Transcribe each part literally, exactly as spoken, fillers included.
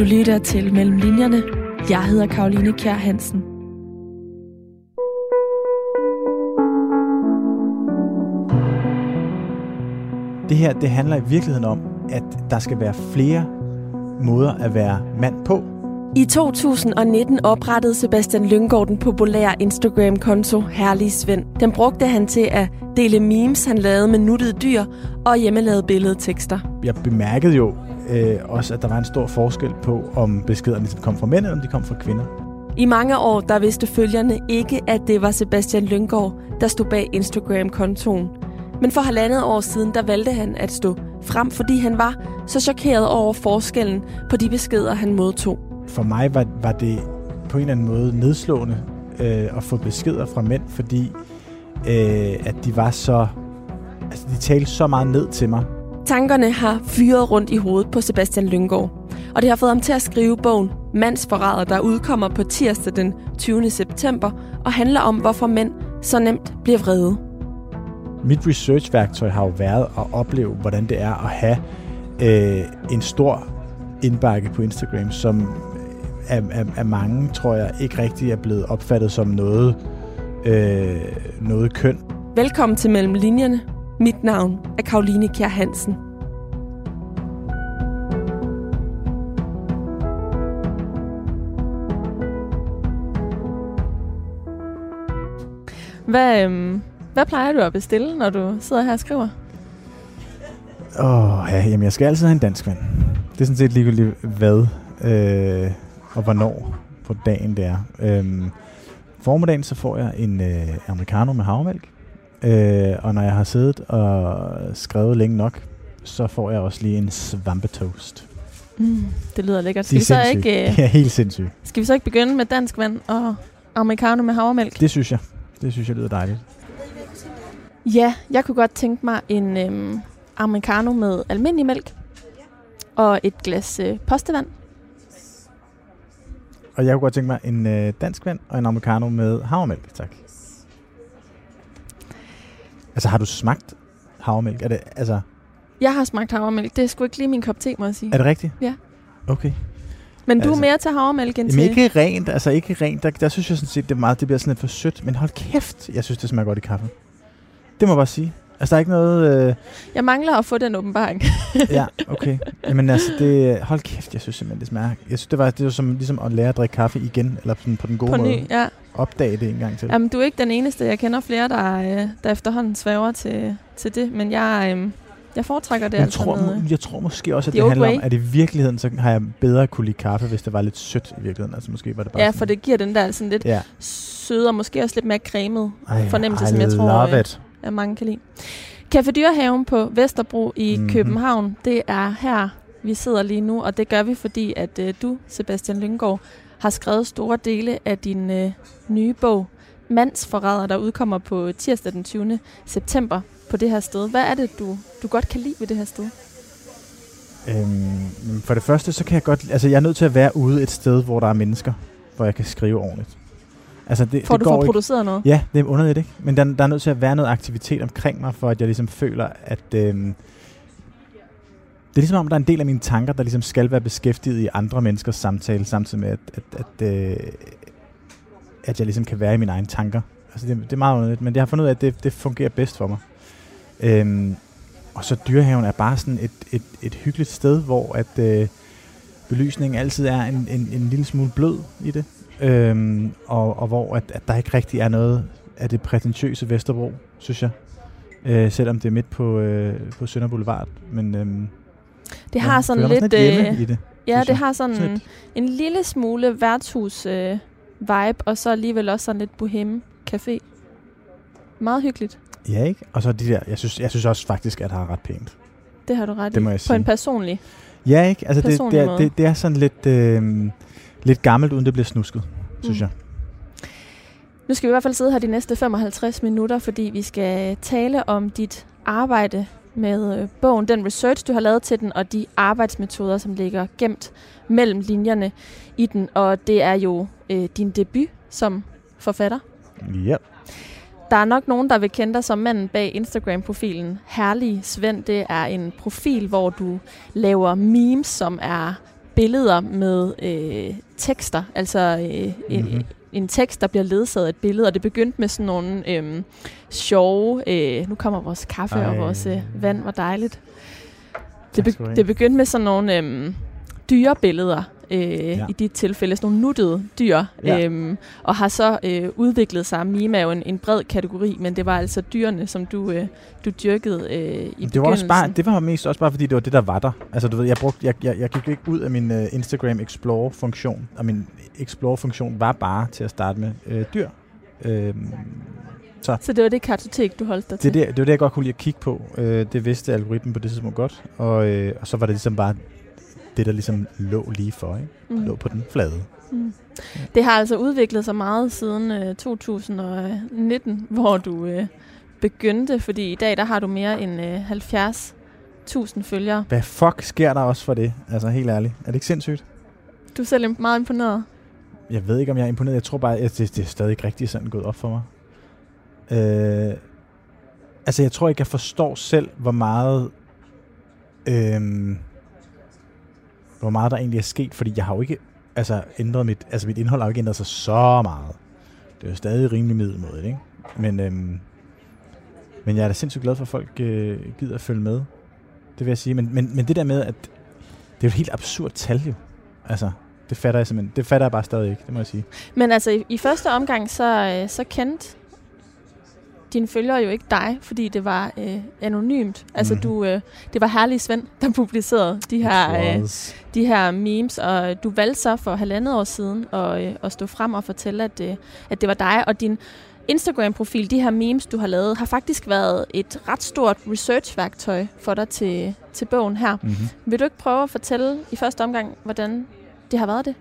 Du lytter til Mellemlinjerne. Jeg hedder Karoline Kjær Hansen. Det her, det handler i virkeligheden om, at der skal være flere måder at være mand på. I to tusind nitten oprettede Sebastian Lynggaard den populære Instagram-konto Herlig Svend. Den brugte han til at dele memes, han lavede med nuttede dyr og hjemmelavede billedtekster. Jeg bemærkede jo øh, også, at der var en stor forskel på, om beskederne kom fra mænd, eller om de kom fra kvinder. I mange år der vidste følgerne ikke, at det var Sebastian Lynggaard, der stod bag Instagram-kontoen. Men for halvandet år siden, der valgte han at stå frem, fordi han var så chokeret over forskellen på de beskeder, han modtog. For mig var, var det på en eller anden måde nedslående øh, at få beskeder fra mænd, fordi øh, at de var så, altså de talte så meget ned til mig. Tankerne har fyret rundt i hovedet på Sebastian Lynggaard, og det har fået ham til at skrive bogen Mandsforræder, der udkommer på tirsdag den tyvende september, og handler om, hvorfor mænd så nemt bliver vrede. Mit researchværktøj har jo været at opleve, hvordan det er at have øh, en stor indbakke på Instagram, som af, af, af mange, tror jeg, ikke rigtig er blevet opfattet som noget, øh, noget køn. Velkommen til Mellemlinjerne. Mit navn er Karoline Kjær Hansen. Hvad, øhm, hvad plejer du at bestille, når du sidder her og skriver? Åh, oh, ja, jamen jeg skal altid have en dansk vand. Det er sådan set ligegyldigt, hvad øh, og hvornår på dagen det er. Øhm, formiddagen så får jeg en øh, americano med havremælk, øh, og når jeg har siddet og skrevet længe nok, så får jeg også lige en svampetoast. Mm, det lyder lækkert. Skal det er vi så ikke, øh, det er helt sindssygt. Skal vi så ikke begynde med dansk vand og americano med havremælk? Det synes jeg. Det synes jeg lyder dejligt. Ja, jeg kunne godt tænke mig en øh, americano med almindelig mælk. Og et glas øh, postevand. Og jeg kunne godt tænke mig en øh, dansk vand og en americano med havremælk, tak. Altså, har du smagt havremælk? Er det, altså... Jeg har smagt havremælk. Det er sgu ikke lige min kop te, må jeg sige. Er det rigtigt? Ja. Okay. Men du altså, er mere til havremælk end til... Ikke rent, altså ikke rent. Der, der synes jeg sådan set, det, er meget, det bliver sådan lidt for sødt. Men hold kæft, jeg synes, det smager godt i kaffe. Det må jeg bare sige. Altså, der er ikke noget... Øh... Jeg mangler at få den åbenbaring. Ja, okay. Jamen altså, det... Hold kæft, jeg synes simpelthen, det smager... Jeg synes, det var, det var som, ligesom at lære at drikke kaffe igen, eller sådan på den gode på måde. Ny, ja. Opdage det en gang til. Jamen, du er ikke den eneste. Jeg kender flere, der, øh, der efterhånden svæver til, til det, men jeg, øh, jeg foretrækker det jeg altså tror, noget. Jeg tror måske også, at det handler way. om, at i virkeligheden, så har jeg bedre kunne lide kaffe, hvis det var lidt sødt i virkeligheden. Altså, måske var det bare ja, sådan... for det giver den der sådan lidt ja. søde, og måske også lidt mere cremet ej, fornemmelse, I som jeg tror... Øh, at mange kan lide. Café Dyrehaven på Vesterbro i mm-hmm. København, det er her, vi sidder lige nu, og det gør vi, fordi at øh, du, Sebastian Lynggaard, har skrevet store dele af din øh, nye bog, Mandsforræder, der udkommer på tirsdag den tyvende september på det her sted. Hvad er det, du, du godt kan lide ved det her sted? Øhm, for det første, så kan jeg godt... Altså, jeg er nødt til at være ude et sted, hvor der er mennesker, hvor jeg kan skrive ordentligt. Altså det, for det du får produceret noget? Ja, det er underligt, ikke? Men der, der er nødt til at være noget aktivitet omkring mig, for at jeg ligesom føler, at... Øhm, det er ligesom om, der er en del af mine tanker, der ligesom skal være beskæftiget i andre menneskers samtale, samtidig med, at, at, at, øh, at jeg ligesom kan være i mine egne tanker. Altså det, det er meget underligt, men jeg har fundet ud af, at det, det fungerer bedst for mig. Øhm, og så Dyrehaven er bare sådan et, et, et hyggeligt sted, hvor at, øh, belysningen altid er en, en, en lille smule blød i det. Øhm, og, og hvor at, at der ikke rigtig er noget af det prætentiøse Vesterbro, synes jeg. Øh, selvom det er midt på, øh, på Sønder Boulevard. Men, øhm, det har ja, sådan lidt... Sådan øh, det, ja, det jeg. har sådan, sådan en, en lille smule værtshus-vibe, øh, og så alligevel også sådan lidt bohem-café. Meget hyggeligt. Ja, ikke? Og så de der... Jeg synes, jeg synes også faktisk, at det har ret pænt. Det har du ret det i. På sige. en personlig Ja, ikke? Altså det, det, er, det, det er sådan lidt... Øh, Lidt gammelt, uden det bliver snusket, mm. synes jeg. Nu skal vi i hvert fald sidde her de næste femoghalvtreds minutter, fordi vi skal tale om dit arbejde med bogen, den research, du har lavet til den, og de arbejdsmetoder, som ligger gemt mellem linjerne i den. Og det er jo øh, din debut som forfatter. Ja. Yep. Der er nok nogen, der vil kende dig som manden bag Instagram-profilen Herlig Svend. Det er en profil, hvor du laver memes, som er... billeder med øh, tekster, altså øh, mm-hmm. øh, en tekst, der bliver ledsaget af et billede, og det begyndte med sådan nogle øh, sjove, øh, nu kommer vores kaffe Ej. og vores øh, vand, hvor dejligt. Det, be- det begyndte med sådan nogle øh, dyrebilleder, Øh, ja. i dit tilfælde, sådan nogle nuttede dyr, ja. øhm, og har så øh, udviklet sig. Mime er jo en, en bred kategori, men det var altså dyrene, som du, øh, du dyrkede øh, i det begyndelsen. Var også bare, det var mest også bare, fordi det var det, der var der. Altså, du ved, jeg, brugte, jeg, jeg, jeg gik ikke ud af min øh, Instagram Explore-funktion, og min Explore-funktion var bare til at starte med øh, dyr. Øh, så. så det var det kartotek, du holdt dig til? Det, det, det var det, jeg godt kunne lide at kigge på. Øh, det vidste algoritmen på det tidspunkt godt, og, øh, og så var det ligesom bare det, der ligesom lå lige for, ikke? Mm. Lå på den flade. Mm. Ja. Det har altså udviklet sig meget siden øh, to tusind nitten, hvor du øh, begyndte, fordi i dag, der har du mere end øh, halvfjerds tusind følgere. Hvad fuck sker der også for det? Altså, helt ærligt. Er det ikke sindssygt? Du er selv meget imponeret. Jeg ved ikke, om jeg er imponeret. Jeg tror bare, at det, det er stadig ikke rigtig sådan gået op for mig. Øh, altså, jeg tror ikke, jeg forstår selv, hvor meget... Øh, hvor meget der egentlig er sket, fordi jeg har jo ikke altså, ændret mit, altså mit indhold har jo ikke ændret sig så meget. Det er jo stadig rimelig middelmådigt, ikke? Men, øhm, men jeg er da sindssygt glad for, at folk øh, gider at følge med. Det vil jeg sige. Men, men, men det der med, at det er et helt absurd tal, jo. Altså, det fatter jeg simpelthen. Det fatter jeg bare stadig ikke, det må jeg sige. Men altså, i, i første omgang, så, øh, så kendte dine følgere jo ikke dig, fordi det var øh, anonymt. Altså mm. du, øh, det var Herlig Svend, der publicerede de her, øh, de her memes, og du valgte så for halvandet år siden at, øh, at stå frem og fortælle, at, øh, at det var dig. Og din Instagram-profil, de her memes, du har lavet, har faktisk været et ret stort research-værktøj for dig til, til bogen her. Mm-hmm. Vil du ikke prøve at fortælle i første omgang, hvordan det har været det?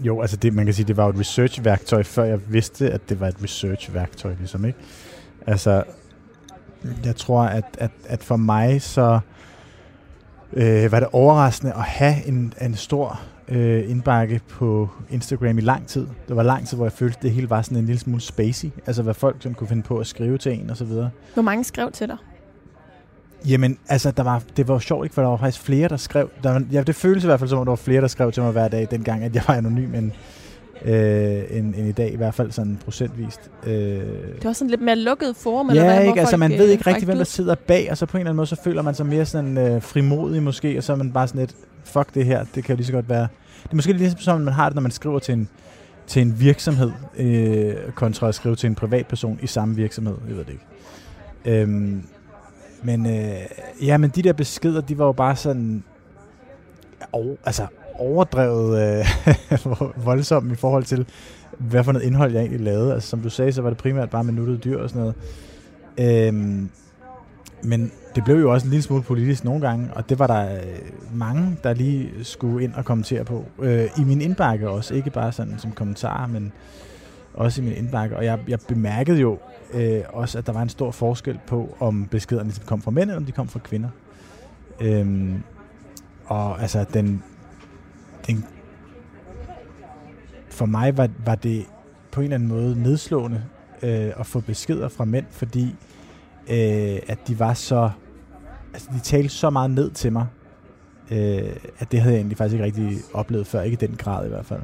Jo, altså det, man kan sige, det var jo et research-værktøj, før jeg vidste, at det var et research-værktøj, ligesom, ikke? Altså, jeg tror, at, at, at for mig, så øh, var det overraskende at have en, en stor øh, indbakke på Instagram i lang tid. Det var lang tid, hvor jeg følte, det hele var sådan en lille smule spacey. Altså, hvad folk som kunne finde på at skrive til en, og så videre. Hvor mange skrev til dig? Jamen, altså, der var, det var jo sjovt, ikke? For der var faktisk flere, der skrev. Der var, ja, det føles i hvert fald som, at der var flere, der skrev til mig hver dag, dengang, at jeg var anonym, end, øh, end, end i dag, i hvert fald sådan procentvist. Øh. Det var sådan lidt mere lukket forum, eller ja, hvad? Ja, ikke? Altså, man øh, ved ikke rigtig, hvem der sidder bag, og så på en eller anden måde, så føler man sig mere sådan øh, frimodig måske, og så er man bare sådan lidt, fuck det her, det kan jo lige så godt være. Det er måske ligesom sådan, man har det, når man skriver til en, til en virksomhed, øh, kontra at skrive til en privatperson i samme virksomhed, jeg ved det ikke. Øh, Men, øh, ja, men de der beskeder, de var jo bare sådan over, altså overdrevet øh, voldsomt i forhold til, hvad for noget indhold jeg egentlig lavede. Altså, som du sagde, så var det primært bare minuttede dyr og sådan noget. Øhm, men det blev jo også en lille smule politisk nogle gange, og det var der øh, mange, der lige skulle ind og kommentere på. Øh, I min indbakke også, ikke bare sådan som kommentarer, men også i min indbakke. Og jeg, jeg bemærkede jo øh, også, at der var en stor forskel på, om beskederne ligesom kom fra mænd, eller om de kom fra kvinder. Øhm, og altså, den, den for mig var, var det på en eller anden måde nedslående øh, at få beskeder fra mænd, fordi øh, at de var så, altså de talte så meget ned til mig, øh, at det havde jeg egentlig faktisk ikke rigtig oplevet før, ikke i den grad i hvert fald.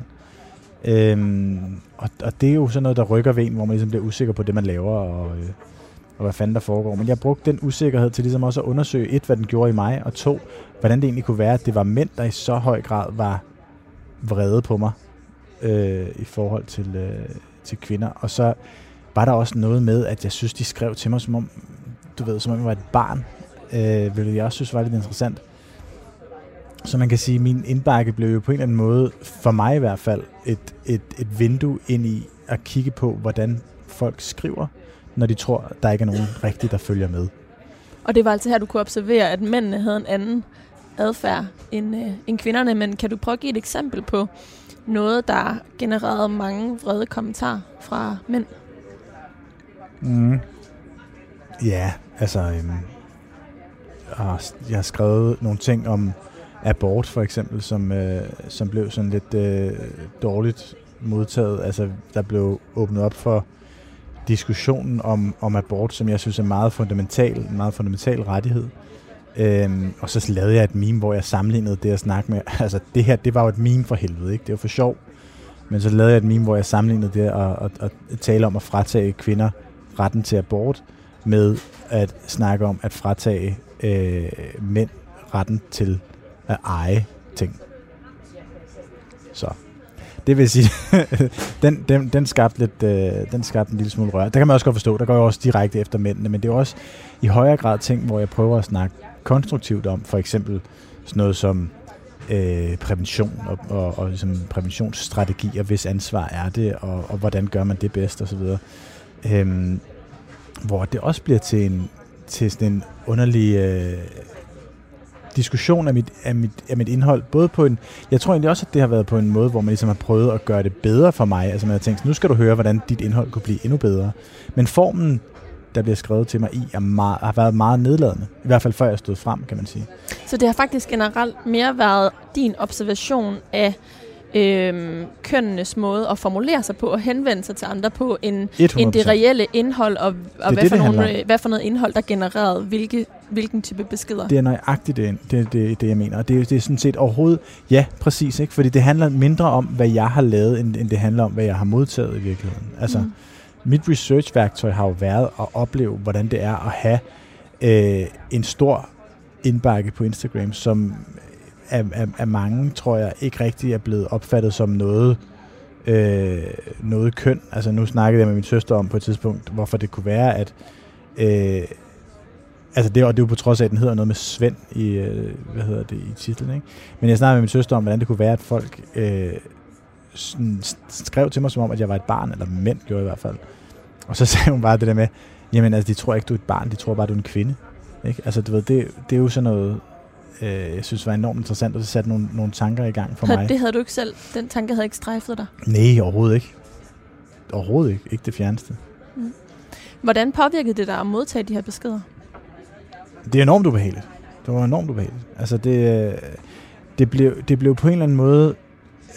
Øhm, og, og det er jo sådan noget, der rykker ved en, hvor man ligesom bliver usikker på det, man laver, og, øh, og hvad fanden der foregår. Men jeg brugte den usikkerhed til ligesom også at undersøge, et, hvad den gjorde i mig, og to, hvordan det egentlig kunne være, at det var mænd, der i så høj grad var vrede på mig øh, i forhold til, øh, til kvinder. Og så var der også noget med, at jeg synes, de skrev til mig, som om, du ved, som om jeg var et barn, øh, hvilket jeg også synes var lidt interessant. Så man kan sige, at min indbakke blev jo på en eller anden måde, for mig i hvert fald, et, et, et vindue ind i at kigge på, hvordan folk skriver, når de tror, der ikke er nogen rigtig, der følger med. Og det var altså her, du kunne observere, at mændene havde en anden adfærd end, øh, end kvinderne. Men kan du prøve at give et eksempel på noget, der genererede mange vrede kommentarer fra mænd? Mm. Ja, altså... Øh, jeg har skrevet nogle ting om... abort for eksempel, som, øh, som blev sådan lidt øh, dårligt modtaget. Altså, der blev åbnet op for diskussionen om, om abort, som jeg synes er meget fundamental, en meget fundamental rettighed. Øhm, og så lavede jeg et meme, hvor jeg sammenlignede det at snakke med, altså det her, det var jo et meme for helvede, ikke? Det var for sjov, men så lavede jeg et meme, hvor jeg sammenlignede det at, at, at tale om at fratage kvinder retten til abort med at snakke om at fratage øh, mænd retten til at eje ting. Så det vil sige, den, den, den, skabte lidt, øh, den skabte en lille smule rør. Det kan man også godt forstå, der går jeg også direkte efter mændene, men det er også i højere grad ting, hvor jeg prøver at snakke konstruktivt om, for eksempel sådan noget som øh, prævention og, og, og ligesom præventionsstrategier, hvis ansvar er det, og, og hvordan gør man det bedst, osv. Øhm, hvor det også bliver til, en, til sådan en underlig... Øh, diskussion af mit, af, mit, af mit indhold, både på en, jeg tror egentlig også, at det har været på en måde, hvor man ligesom har prøvet at gøre det bedre for mig, altså man har tænkt, nu skal du høre, hvordan dit indhold kunne blive endnu bedre, men formen, der bliver skrevet til mig i, er meget, har været meget nedladende, i hvert fald før jeg stod frem, kan man sige. Så det har faktisk generelt mere været din observation af Øhm, kønnenes måde at formulere sig på og henvende sig til andre på end, end det reelle indhold og, og hvad, det, for nogle, hvad for noget indhold, der genererede hvilke, hvilken type beskeder. Det er nøjagtigt det, det, det, det jeg mener, og det, det er sådan set overhovedet, ja, præcis, ikke? Fordi det handler mindre om, hvad jeg har lavet, end, end det handler om, hvad jeg har modtaget i virkeligheden. Altså, mm. mit researchværktøj har jo været at opleve, hvordan det er at have øh, en stor indbakke på Instagram, som af mange, tror jeg, ikke rigtig er blevet opfattet som noget, øh, noget køn. Altså nu snakkede jeg med min søster om på et tidspunkt, hvorfor det kunne være, at... Øh, altså det, og det er jo på trods af, at den hedder noget med Svend i, øh, hvad hedder det, i titlen, ikke? Men jeg snakkede med min søster om, hvordan det kunne være, at folk øh, sådan skrev til mig som om, at jeg var et barn, eller mænd gjorde i hvert fald. Og så sagde hun bare det der med, jamen altså, de tror ikke, du er et barn, de tror bare, du er en kvinde. Ikke? Altså du ved, det, det er jo sådan noget... jeg synes det var enormt interessant, og det satte nogle, nogle tanker i gang for mig. Det havde du ikke selv? Den tanke havde ikke strejfet dig? Nej, overhovedet ikke. Overhovedet ikke. Ikke det fjerneste. Mm. Hvordan påvirkede det dig at modtage de her beskeder? Det er enormt ubehageligt. Det var enormt ubehageligt. Altså det, det, blev, det blev på en eller anden måde,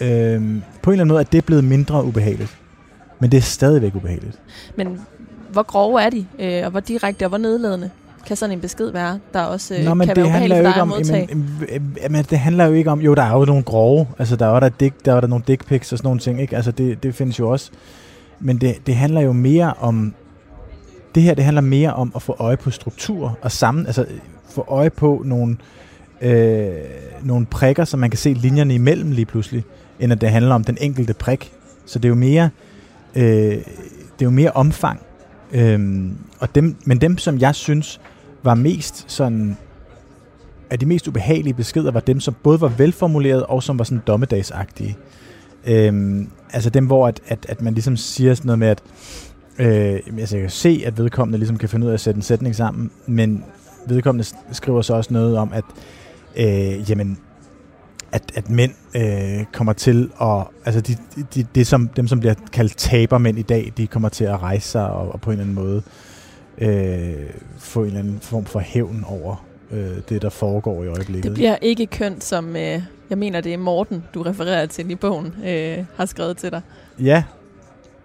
øh, på en eller anden måde, at det blev mindre ubehageligt. Men det er stadigvæk ubehageligt. Men hvor grove er de? Øh, og hvor direkte og hvor nedladende kan sådan en besked være, der også Nå, men kan det være ubehageligt for dig at modtage? Jamen, jamen, det handler jo ikke om, jo, der er jo nogle grove, altså der er jo der, dig, der, er der nogle dick pics og sådan nogle ting, ikke? Altså det, det findes jo også. Men det, det handler jo mere om, det her det handler mere om at få øje på strukturer og sammen, altså få øje på nogle, øh, nogle prikker, så man kan se linjerne imellem lige pludselig, end at det handler om den enkelte prik. Så det er jo mere, øh, det er jo mere omfang. Øh, og dem, men dem, som jeg synes, var mest sådan, at de mest ubehagelige beskeder var dem, som både var velformulerede og som var sådan dommedagsagtige. Øhm, altså dem, hvor at, at, at man ligesom siger sådan noget med, at øh, altså jeg kan se, at vedkommende ligesom kan finde ud af at sætte en sætning sammen, men vedkommende skriver så også noget om, at, øh, jamen, at, at mænd øh, kommer til at, altså de, de, de, som, dem, som bliver kaldt tabermænd i dag, de kommer til at rejse sig og, og på en eller anden måde Øh, få en eller anden form for hævn over øh, det, der foregår i øjeblikket. Det bliver ikke kønt, som øh, jeg mener, det er Morten, du refererer til i bogen, øh, har skrevet til dig. Ja,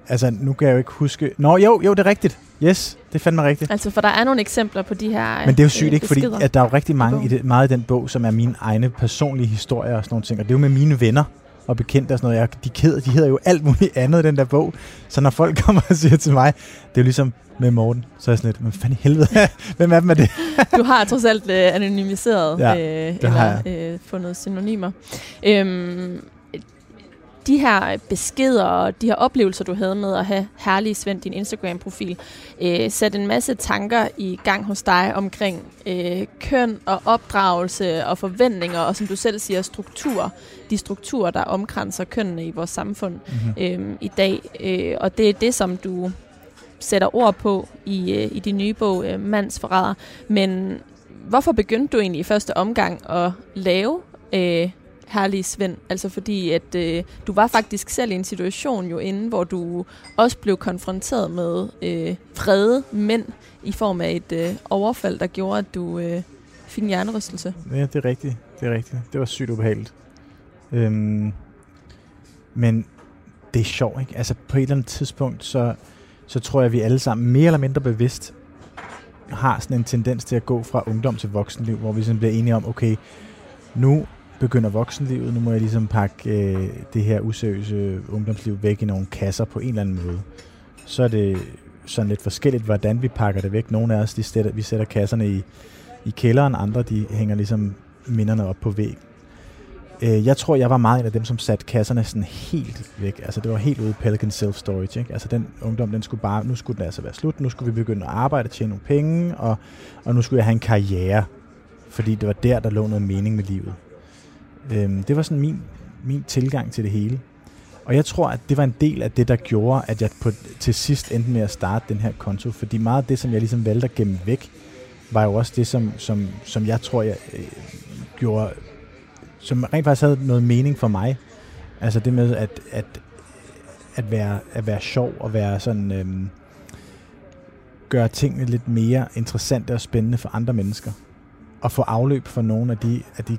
altså nu kan jeg jo ikke huske... Nå jo, jo, det er rigtigt. Yes, det fandt mig rigtigt. Altså, for der er nogle eksempler på de her øh, Men det er jo sygt, øh, ikke? Fordi at der er jo rigtig mange i det, meget i den bog, som er mine egne personlige historier og sådan nogle ting, og det er jo med mine venner og bekendte og sådan noget. Jeg, de, keder, de hedder jo alt muligt andet i den der bog. Så når folk kommer og siger til mig, det er jo ligesom med Morten, så er jeg sådan lidt, men fanden i helvede, hvem er dem af det? Du har trods alt øh, anonymiseret, ja, øh, eller øh, fundet synonymer. Øhm, de her beskeder og de her oplevelser, du havde med at have Herlig Svend, din Instagram-profil, øh, satte en masse tanker i gang hos dig omkring øh, køn og opdragelse og forventninger, og som du selv siger, strukturer. De strukturer, der omkranser kønnene i vores samfund mm-hmm. øh, i dag. Øh, og det er det, som du sætter ord på i, øh, i din nye bog, øh, Mandsforræder. Men hvorfor begyndte du egentlig i første omgang at lave... Øh, Herlig Svend, altså fordi at øh, du var faktisk selv i en situation jo inden, hvor du også blev konfronteret med øh, frede mænd i form af et øh, overfald, der gjorde, at du øh, fik en hjernerystelse. Ja, det er rigtigt. Det er rigtigt. Det var sygt ubehageligt. Øhm, men det er sjovt, ikke? Altså på et eller andet tidspunkt, så, så tror jeg, at vi alle sammen mere eller mindre bevidst har sådan en tendens til at gå fra ungdom til voksenliv, hvor vi sådan bliver enige om, okay, nu begynder voksenlivet, nu må jeg ligesom pakke øh, det her useriøse ungdomsliv væk i nogle kasser på en eller anden måde. Så er det sådan lidt forskelligt, hvordan vi pakker det væk. Nogle af os, de sætter, vi sætter kasserne i, i kælderen, andre de hænger ligesom minderne op på væggen. Jeg tror, jeg var meget en af dem, som satte kasserne sådan helt væk. Altså, det var helt ude i Pelican Self-Storage, ikke? Altså, den ungdom, den skulle bare, nu skulle den altså være slut, nu skulle vi begynde at arbejde og tjene nogle penge, og, og nu skulle jeg have en karriere, fordi det var der, der lå noget mening med livet. Øhm, det var sådan min, min tilgang til det hele. Og jeg tror, at det var en del af det, der gjorde, at jeg på, til sidst endte med at starte den her konto, fordi meget af det, som jeg ligesom valgte at gemme væk, var jo også det, som, som, som jeg tror, jeg øh, gjorde... som rent faktisk havde noget mening for mig. Altså det med at, at, at, være, at være sjov og være sådan, øhm, gøre tingene lidt mere interessante og spændende for andre mennesker. Og få afløb for nogle af de, af de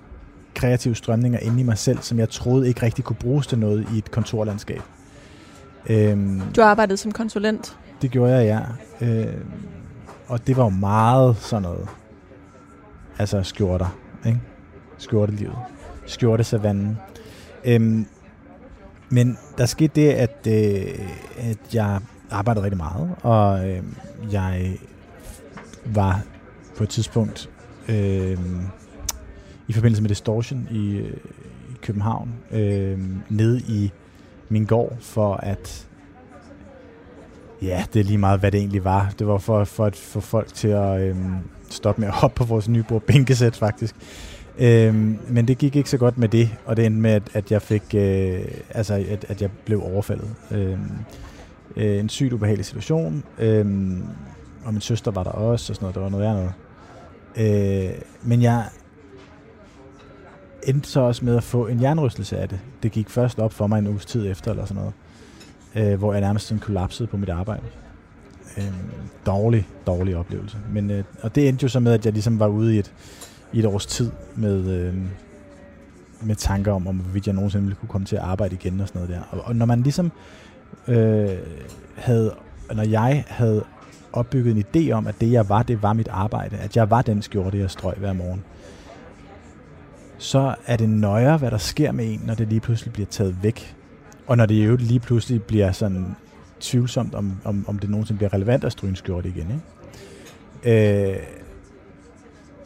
kreative strømninger inde i mig selv, som jeg troede ikke rigtig kunne bruges til noget i et kontorlandskab. Øhm, du arbejdede som konsulent? Det gjorde jeg, ja. Øhm, og det var jo meget sådan noget. Altså skjorter, ikke? Skjortelivet. Skjortesavannen. Øhm, men der skete det, at, øh, at jeg arbejdede rigtig meget, og øh, jeg var på et tidspunkt øh, i forbindelse med Distortion i, øh, i København øh, nede i min gård for at ja, det er lige meget, hvad det egentlig var. Det var for, for at få folk til at øh, stoppe med at hoppe på vores nye bord bænkesæt faktisk. Øhm, men det gik ikke så godt med det, og det endte med, at, at jeg fik, øh, altså, at, at jeg blev overfaldet. Øhm, øh, en sygt ubehagelig situation, øhm, og min søster var der også, og sådan noget, der var noget værre noget. Øh, men jeg endte så også med at få en hjernerystelse af det. Det gik først op for mig en uges tid efter, eller sådan noget, øh, hvor jeg nærmest kollapsede på mit arbejde. Øh, dårlig, dårlig oplevelse. Men, øh, og det endte jo så med, at jeg ligesom var ude i et i et års tid med, øh, med tanker om, om hvorvidt jeg nogensinde ville kunne komme til at arbejde igen og sådan noget der. Og, og når man ligesom øh, havde, når jeg havde opbygget en idé om, at det jeg var, det var mit arbejde, at jeg var den skjorte, jeg strøg hver morgen, så er det nøjere, hvad der sker med en, når det lige pludselig bliver taget væk. Og når det jo lige pludselig bliver sådan tvivlsomt, om, om, om det nogensinde bliver relevant at stryge en skjorte igen, ikke? Øh,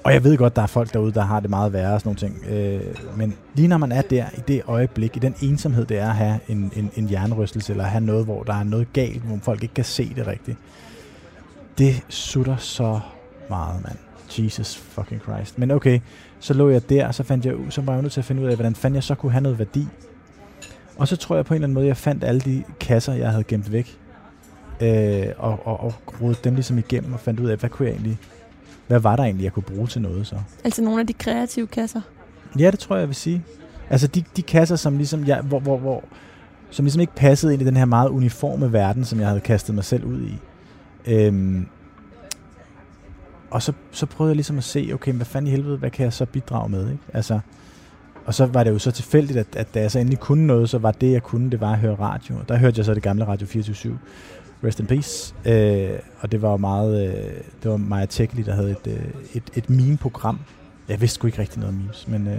Og jeg ved godt, der er folk derude, der har det meget værre og sådan nogle ting. Øh, men lige når man er der, i det øjeblik, i den ensomhed, det er at have en, en, en hjernerystelse, eller have noget, hvor der er noget galt, hvor folk ikke kan se det rigtigt. Det sutter så meget, mand. Jesus fucking Christ. Men okay, så lå jeg der, og så, fandt jeg, så var jeg nødt til at finde ud af, hvordan fanden jeg så kunne have noget værdi. Og så tror jeg på en eller anden måde, jeg fandt alle de kasser, jeg havde gemt væk. Øh, og, og, og rodede dem ligesom igennem, og fandt ud af, hvad kunne jeg egentlig... Hvad var der egentlig, jeg kunne bruge til noget så? Altså nogle af de kreative kasser? Ja, det tror jeg, jeg vil sige. Altså de, de kasser, som ligesom, jeg, hvor, hvor, hvor, som ligesom ikke passede ind i den her meget uniforme verden, som jeg havde kastet mig selv ud i. Øhm, og så, så prøvede jeg ligesom at se, okay, hvad fanden i helvede, hvad kan jeg så bidrage med? Ikke? Altså, og så var det jo så tilfældigt, at, at da jeg så endelig kunne noget, så var det, jeg kunne, det var at høre radio. Der hørte jeg så det gamle Radio fireogtyve syv. Rest in peace. Øh, og det var jo meget... Øh, det var Maja Techley, der havde et, øh, et, et meme-program. Jeg vidste sgu ikke rigtig noget om memes, men øh,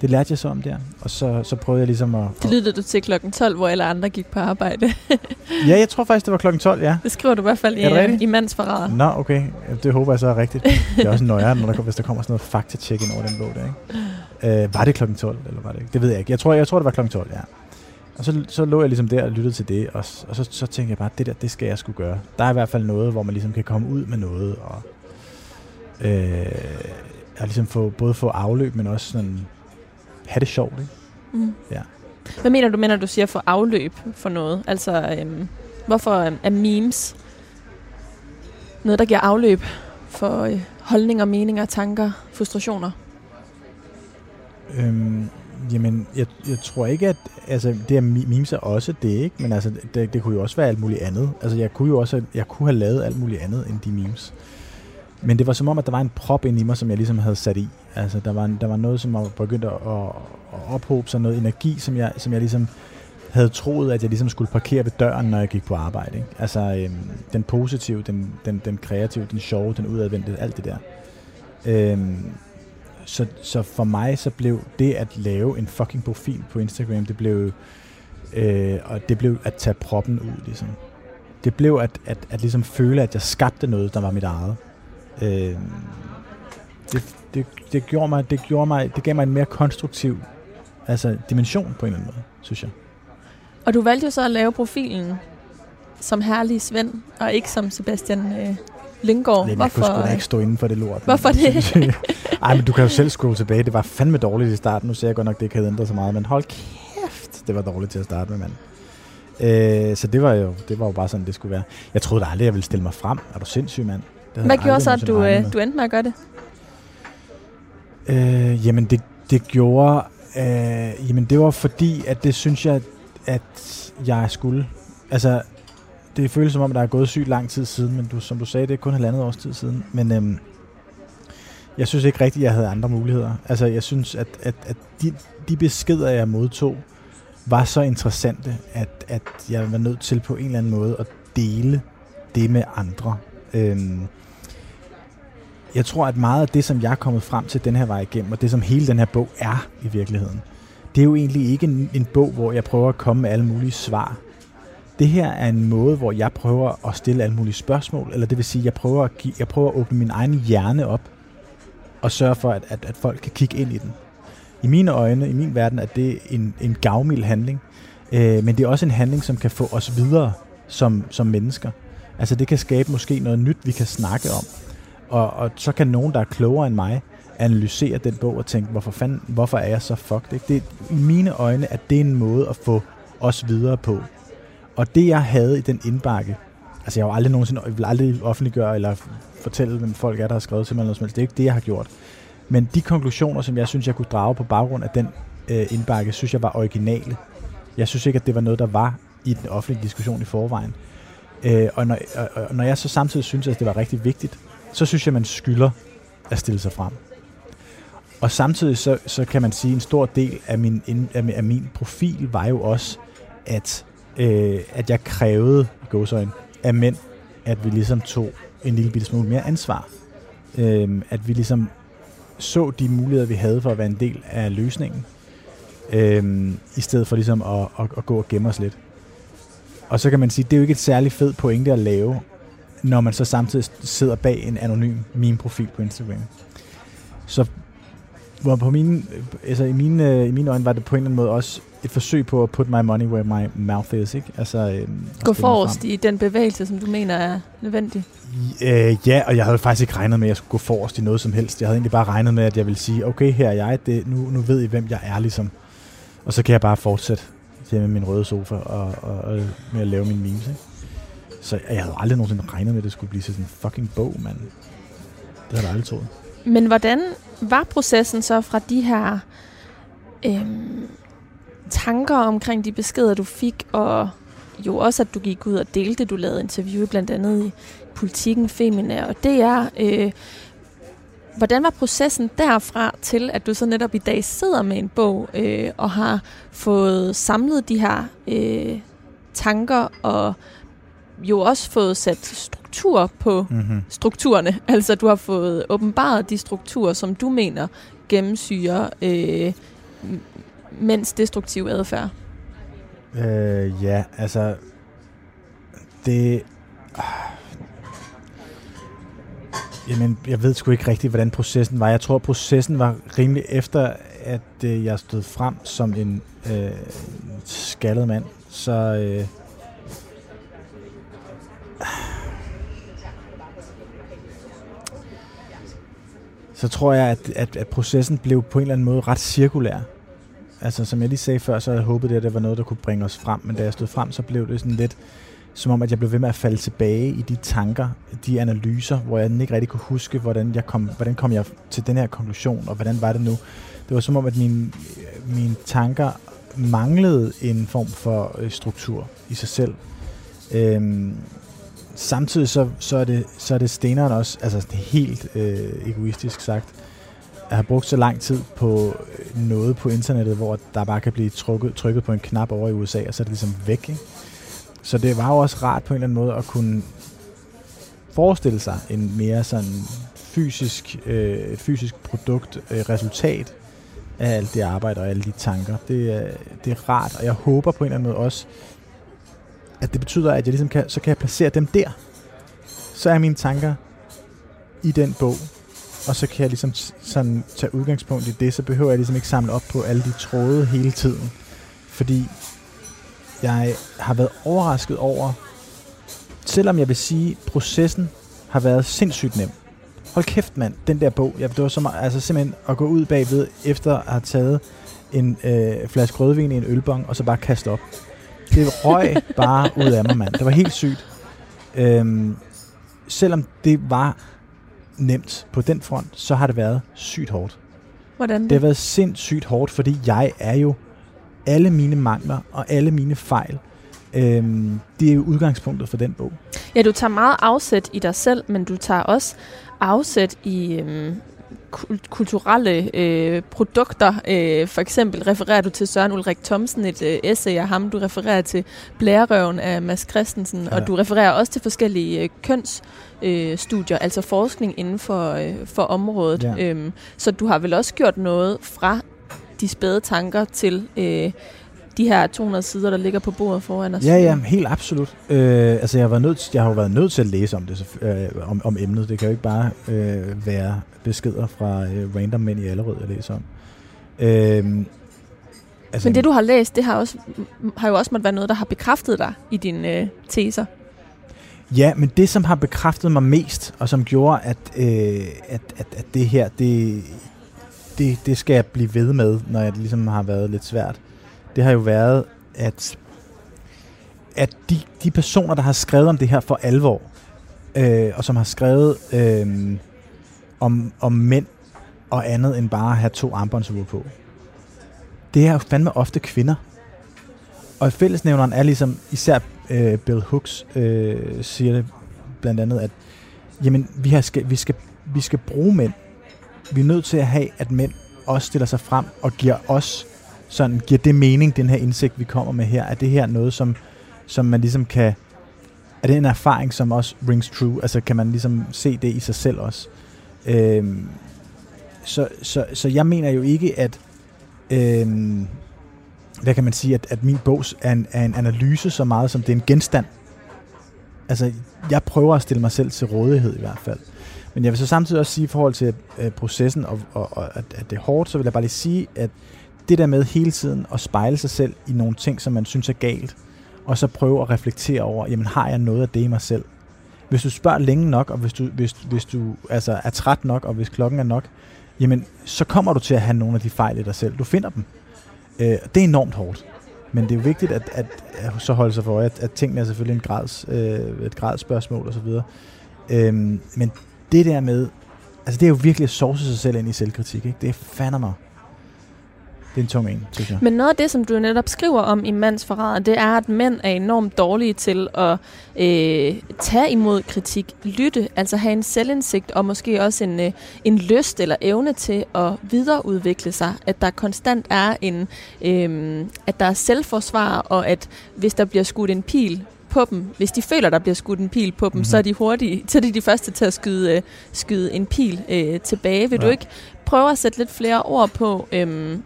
det lærte jeg så om der. Og så, så prøvede jeg ligesom at... Det lyttede du til klokken tolv, hvor alle andre gik på arbejde. Ja, jeg tror faktisk, det var klokken tolv, ja. Det skriver du i hvert fald i, i Mandsforræder. Nå, okay. Det håber jeg så er rigtigt. Det er også nøjere, når der, hvis der kommer sådan noget fakta-check ind over den bog der, ikke? Øh, var det klokken tolv, eller var det ikke? Det ved jeg ikke. Jeg tror, jeg tror det var klokken tolv, ja. Og så, så lå jeg ligesom der og lyttede til det, og, og så, så tænkte jeg bare, det der, det skal jeg sgu gøre. Der er i hvert fald noget, hvor man ligesom kan komme ud med noget, og, øh, og ligesom få, både få afløb, men også sådan, have det sjovt, ikke? Mm. Ja. Hvad mener du, mener du siger få afløb for noget? Altså, øhm, hvorfor er memes noget, der giver afløb for øh, holdninger, meninger, tanker, frustrationer? Øhm... Jamen, jeg, jeg tror ikke, at altså, det er memes er også det, ikke? Men altså, det, det kunne jo også være alt muligt andet. Altså, jeg kunne jo også jeg kunne have lavet alt muligt andet end de memes. Men det var som om, at der var en prop ind i mig, som jeg ligesom havde sat i. Altså, der var, der var noget, som var begyndt at, at, at ophobe sig, noget energi, som jeg, som jeg ligesom havde troet, at jeg ligesom skulle parkere ved døren, når jeg gik på arbejde. Ikke? Altså øhm, den positive, den, den, den kreative, den sjove, den udadvendte, alt det der. Øhm, så, så for mig, så blev det at lave en fucking profil på Instagram, det blev, øh, og det blev at tage proppen ud, ligesom. Det blev at, at, at ligesom føle, at jeg skabte noget, der var mit eget. Øh, det, det, det, gjorde mig, det gjorde mig, det gav mig en mere konstruktiv altså dimension på en eller anden måde, synes jeg. Og du valgte jo så at lave profilen som Herlig Svend, og ikke som Sebastian øh, Lynggaard. Jamen, jeg kunne sgu da ikke stå inden for det lort. Hvorfor det? Ej, men du kan jo selv scrolle tilbage. Det var fandme dårligt i starten. Nu ser jeg godt nok, det ikke havde ændret så meget, men hold kæft, det var dårligt til at starte med, mand. Øh, så det var, jo, det var jo bare sådan, det skulle være. Jeg troede da aldrig, jeg ville stille mig frem. Er du sindssyg, mand? Hvad gjorde så, at du, øh, du endte med at gøre det? Øh, jamen, det, det gjorde... Øh, jamen, det var fordi, at det synes jeg... at jeg skulle, altså det føles som om, at der er gået sygt lang tid siden, men du, som du sagde, det er kun halvandet års tid siden, men øhm, jeg synes ikke rigtigt, at jeg havde andre muligheder. Altså jeg synes, at, at, at de, de beskeder, jeg modtog, var så interessante, at, at jeg var nødt til på en eller anden måde at dele det med andre. Øhm, jeg tror, at meget af det, som jeg er kommet frem til den her vej igennem, og det som hele den her bog er i virkeligheden, det er jo egentlig ikke en, en bog, hvor jeg prøver at komme med alle mulige svar. Det her er en måde, hvor jeg prøver at stille alle mulige spørgsmål, eller det vil sige, jeg prøver at, give, jeg prøver at åbne min egen hjerne op, og sørge for, at, at, at folk kan kigge ind i den. I mine øjne, i min verden, er det en, en gavmild handling, øh, men det er også en handling, som kan få os videre som, som mennesker. Altså det kan skabe måske noget nyt, vi kan snakke om, og, og så kan nogen, der er klogere end mig, analysere den bog og tænke, hvorfor, fanden, hvorfor er jeg så fucked? Ikke? Det, i mine øjne er det en måde at få os videre på. Og det, jeg havde i den indbakke, altså jeg har aldrig nogensinde, jeg vil aldrig offentliggøre eller fortælle, hvem folk er, der har skrevet til mig eller noget som helst. Det er ikke det, jeg har gjort. Men de konklusioner, som jeg synes, jeg kunne drage på baggrund af den øh, indbakke, synes jeg var originale. Jeg synes ikke, at det var noget, der var i den offentlige diskussion i forvejen. Øh, og, når, og når jeg så samtidig synes, at det var rigtig vigtigt, så synes jeg, man skylder at stille sig frem. Og samtidig så, så kan man sige, at en stor del af min, af min profil var jo også, at, øh, at jeg krævede gåsøjne af mænd, at vi ligesom tog en lille bitte smule mere ansvar. Øh, at vi ligesom så de muligheder, vi havde for at være en del af løsningen, øh, i stedet for ligesom at, at, at gå og gemme os lidt. Og så kan man sige, at det er jo ikke et særlig fed pointe at lave, når man så samtidig sidder bag en anonym meme-profil på Instagram. Så hvor på mine, altså i mine, i mine øjne var det på en eller anden måde også et forsøg på at put my money where my mouth is, ikke? Altså, gå forrest i den bevægelse, som du mener er nødvendig. Øh, ja, og jeg havde faktisk ikke regnet med, at jeg skulle gå forrest i noget som helst. Jeg havde egentlig bare regnet med, at jeg ville sige, okay, her er jeg, det, nu, nu ved I, hvem jeg er, ligesom. Og så kan jeg bare fortsætte med min røde sofa og, og, og med at lave mine memes, ikke? Så jeg havde aldrig nogensinde regnet med, at det skulle blive sådan en fucking bog, mand. Det havde jeg aldrig troet. Men hvordan var processen så fra de her øh, tanker omkring de beskeder, du fik, og jo også, at du gik ud og delte, du lavede interview blandt andet i Politikken Feminær, og det er, øh, hvordan var processen derfra til, at du så netop i dag sidder med en bog øh, og har fået samlet de her øh, tanker og jo også fået sat struktur på mm-hmm. strukturerne. Altså, du har fået åbenbaret de strukturer, som du mener gennemsyrer øh, mænds destruktiv adfærd. Øh, ja, altså... Det... Øh, jamen, jeg ved sgu ikke rigtigt, hvordan processen var. Jeg tror, processen var rimelig efter, at øh, jeg stod frem som en øh, skaldet mand. Så... Øh, så tror jeg, at, at, at processen blev på en eller anden måde ret cirkulær. Altså, som jeg lige sagde før, så havde jeg håbet, at det var noget, der kunne bringe os frem. Men da jeg stod frem, så blev det sådan lidt, som om, at jeg blev ved med at falde tilbage i de tanker, de analyser, hvor jeg ikke rigtig kunne huske, hvordan jeg kom, hvordan kom jeg til den her konklusion, og hvordan var det nu. Det var som om, at mine, mine tanker manglede en form for struktur i sig selv. Øhm, Samtidig så, så, er det, så er det steneren også, altså helt øh, egoistisk sagt, at have brugt så lang tid på noget på internettet, hvor der bare kan blive trykket, trykket på en knap over i U S A, og så er det ligesom væk, ikke? Så det var jo også rart på en eller anden måde at kunne forestille sig en mere sådan fysisk, øh, fysisk produkt, øh, resultat af alt det arbejde og alle de tanker. Det, det er rart, og jeg håber på en eller anden måde også, at det betyder, at jeg ligesom kan, så kan jeg placere dem der. Så er mine tanker i den bog, og så kan jeg ligesom sådan tage udgangspunkt i det, så behøver jeg ligesom ikke samle op på alle de tråde hele tiden. Fordi jeg har været overrasket over, selvom jeg vil sige, at processen har været sindssygt nem. Hold kæft, mand, den der bog. Jeg, det var så, altså simpelthen at gå ud bagved, efter at have taget en øh, flaske rødvin i en ølbong, og så bare kaste op. Det røg bare ud af mig, mand. Det var helt sygt. Øhm, selvom det var nemt på den front, så har det været sygt hårdt. Hvordan det? Det har været sindssygt hårdt, fordi jeg er jo alle mine mangler og alle mine fejl. Øhm, det er jo udgangspunktet for den bog. Ja, du tager meget afsæt i dig selv, men du tager også afsæt i øhm, kulturelle øh, produkter. Øh, for eksempel refererer du til Søren Ulrik Thomsen, et øh, essay af ham. Du refererer til Blærøven af Mads Christensen, ja. Og du refererer også til forskellige øh, kønsstudier, øh, altså forskning inden for, øh, for området. Ja. Øhm, så du har vel også gjort noget fra de spæde tanker til øh, de her to hundrede sider, der ligger på bordet foran os. Ja, ja, helt absolut. Øh, altså, jeg, var nødt til, jeg har jo været nødt til at læse om, det, øh, om, om emnet. Det kan jo ikke bare øh, være beskeder fra øh, random mænd i Allerød, jeg læser om. Øh, altså, men det, du har læst, det har, også, har jo også måtte være noget, der har bekræftet dig i dine øh, teser. Ja, men det, som har bekræftet mig mest, og som gjorde, at, øh, at, at, at det her, det, det, det skal jeg blive ved med, når jeg ligesom har været lidt svært, det har jo været, at, at de, de personer, der har skrevet om det her for alvor, øh, og som har skrevet øh, om, om mænd og andet end bare at have to armbåndsure på, det er jo fandme ofte kvinder. Og fællesnævneren er ligesom, især øh, Bell Hooks øh, siger det blandt andet, at jamen, vi, har, vi, skal, vi skal bruge mænd. Vi er nødt til at have, at mænd også stiller sig frem og giver os sådan, giver det mening, den her indsigt, vi kommer med her? Er det her noget, som, som man ligesom kan... Er det en erfaring, som også rings true? Altså, kan man ligesom se det i sig selv også? Øhm, så, så, så jeg mener jo ikke, at... Øhm, hvad kan man sige? At, at min bog er en, er en analyse så meget, som det er en genstand. Altså, jeg prøver at stille mig selv til rådighed i hvert fald. Men jeg vil så samtidig også sige, i forhold til øh, processen, og, og, og at, at det er hårdt, så vil jeg bare lige sige, at det der med hele tiden at spejle sig selv i nogle ting, som man synes er galt, og så prøve at reflektere over, jamen har jeg noget af det i mig selv? Hvis du spørger længe nok, og hvis du, hvis, hvis du altså, er træt nok, og hvis klokken er nok, jamen så kommer du til at have nogle af de fejl i dig selv. Du finder dem. Øh, det er enormt hårdt. Men det er jo vigtigt at, at, at så holde sig for øje, at, at tingene er selvfølgelig en grads, øh, et gradsspørgsmål osv. Øh, men det der med, altså det er jo virkelig at sovse sig selv ind i selvkritik, ikke? Det er fandme. Det er en tung en, synes jeg. Men noget af det, som du netop skriver om i Mandsforræder, det er, at mænd er enormt dårlige til at øh, tage imod kritik, lytte, altså have en selvindsigt og måske også en, øh, en lyst eller evne til at videreudvikle sig. At der konstant er en, øh, at der er selvforsvar, og at hvis der bliver skudt en pil på dem, hvis de føler, der bliver skudt en pil på dem, mm-hmm. så er de hurtige, så er de de første til at skyde, øh, skyde en pil øh, tilbage. Vil ja. Du ikke prøve at sætte lidt flere ord på... Øh,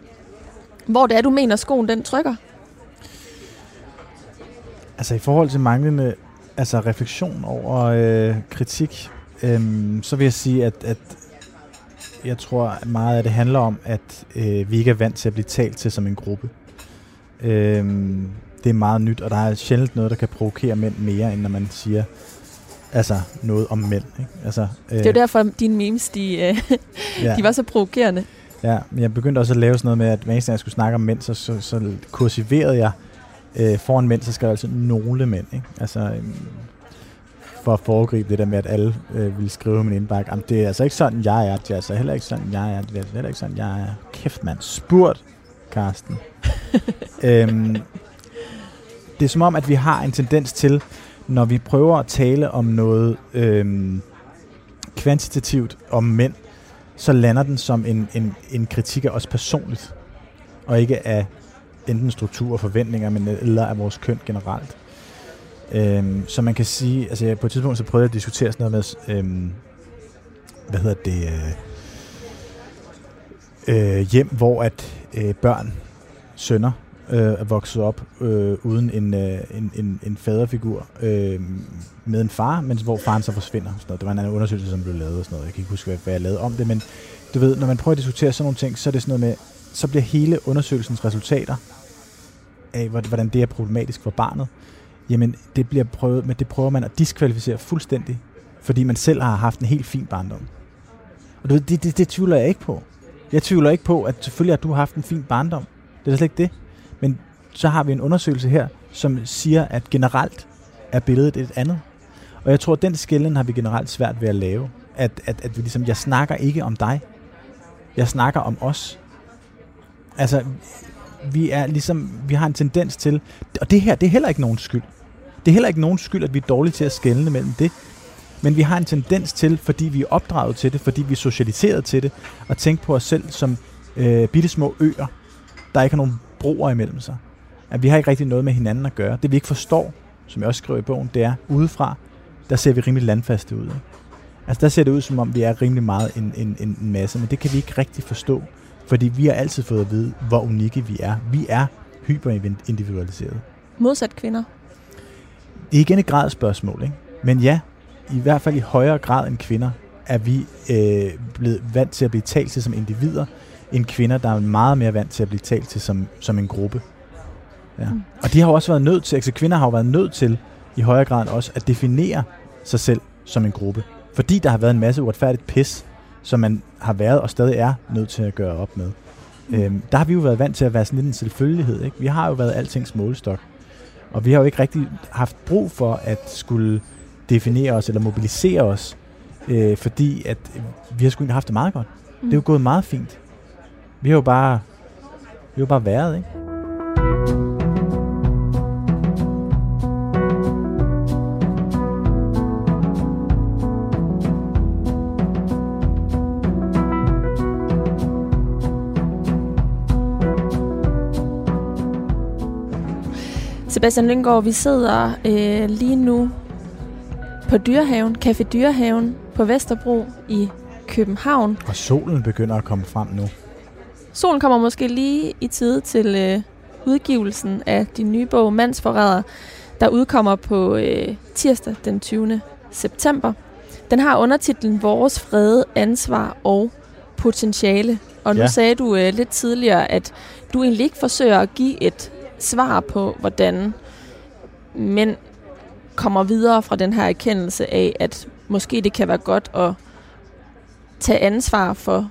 hvor det er, du mener, skoen den trykker? Altså i forhold til manglende altså refleksion over øh, kritik, øh, så vil jeg sige, at, at jeg tror, at meget af det handler om, at øh, vi ikke er vant til at blive talt til som en gruppe. Øh, det er meget nyt, og der er sjældent noget, der kan provokere mænd mere, end når man siger altså noget om mænd. Ikke? Altså, øh, det er jo derfor, dine memes de, øh, ja. de var så provokerende. Ja, men jeg begyndte også at lave sådan noget med, at hver eneste gang jeg skulle snakke om mænd, så, så, så kursiverede jeg øh, foran mænd, så skrev jeg altså nogle mænd, ikke? Altså, øh, for at foregribe det der med, at alle øh, ville skrive min indbakke. Jamen, det er altså ikke sådan, jeg er, det er altså heller ikke sådan, jeg er, det er heller ikke sådan, jeg er. Kæft, mand. Spurgt, Karsten. øhm, det er som om, at vi har en tendens til, når vi prøver at tale om noget øh, kvantitativt om mænd, så lander den som en, en, en kritik af os personligt. og ikke af enten struktur og forventninger, men eller af vores køn generelt. Øhm, så man kan sige, altså på et tidspunkt så prøvede jeg at diskutere sådan noget med, øhm, hvad hedder det, øh, øh, hjem, hvor at øh, børn, sønner, øh, er vokset op øh, uden en, øh, en, en, en faderfigur øh, med en far, men hvor faren så forsvinder. Sådan noget. Det var en anden undersøgelse, som blev lavet og sådan noget. Jeg kan ikke huske, hvad jeg lavede om det, men du ved, når man prøver at diskutere sådan nogle ting, så er det sådan noget med, så bliver hele undersøgelsens resultater af, hvordan det er problematisk for barnet, jamen det bliver prøvet, men det prøver man at diskvalificere fuldstændig, fordi man selv har haft en helt fin barndom. Og du ved, det, det, det tvivler jeg ikke på. Jeg tvivler ikke på, at selvfølgelig har du haft en fin barndom. Det er slet ikke det. Men så har vi en undersøgelse her, som siger, at generelt er billedet et andet. Og jeg tror, at den skelnen har vi generelt svært ved at lave. At, at, at vi ligesom, jeg snakker ikke om dig. Jeg snakker om os. Altså, vi er ligesom, vi har en tendens til, og det her, det er heller ikke nogen skyld. Det er heller ikke nogen skyld, at vi er dårlige til at skelne mellem det. Men vi har en tendens til, fordi vi er opdraget til det, fordi vi er socialiseret til det, at tænke på os selv som øh, bittesmå øer, der ikke har nogen broer imellem sig. At vi har ikke rigtig noget med hinanden at gøre. Det vi ikke forstår, som jeg også skriver i bogen, det er, udefra, der ser vi rimelig landfaste ud. Ikke? Altså der ser det ud, som om vi er rimelig meget en, en, en masse, men det kan vi ikke rigtig forstå. Fordi vi har altid fået at vide, hvor unikke vi er. Vi er hyperindividualiseret. Modsat kvinder? Det er igen et gradsspørgsmål, ikke? Men ja, i hvert fald i højere grad end kvinder, er vi øh, blevet vant til at blive talt til som individer, end kvinder, der er meget mere vant til at blive talt til som, som en gruppe. Ja. Mm. Og de har også været nødt til, altså kvinder har jo været nødt til, i højere grad også, at definere sig selv som en gruppe. Fordi der har været en masse uretfærdigt pis, som man har været og stadig er nødt til at gøre op med. Mm. Øhm, der har vi jo været vant til at være sådan lidt en selvfølgelighed. Ikke? Vi har jo været altings målestok. Og vi har jo ikke rigtig haft brug for at skulle definere os eller mobilisere os, øh, fordi at vi har sgu haft det meget godt. Mm. Det er jo gået meget fint. Vi har jo bare, vi har jo bare været, ikke? Sebastian Lynggaard, vi sidder øh, lige nu på Dyrehaven, Café Dyrehaven på Vesterbro i København. Og solen begynder at komme frem nu. Solen kommer måske lige i tide til øh, udgivelsen af din nye bog, Mandsforræder, der udkommer på øh, tirsdag den tyvende september. Den har undertitlen Vores frede, ansvar og potentiale. Og nu ja. sagde du øh, lidt tidligere, at du egentlig ikke forsøger at give et svar på, hvordan mænd kommer videre fra den her erkendelse af, at måske det kan være godt at tage ansvar for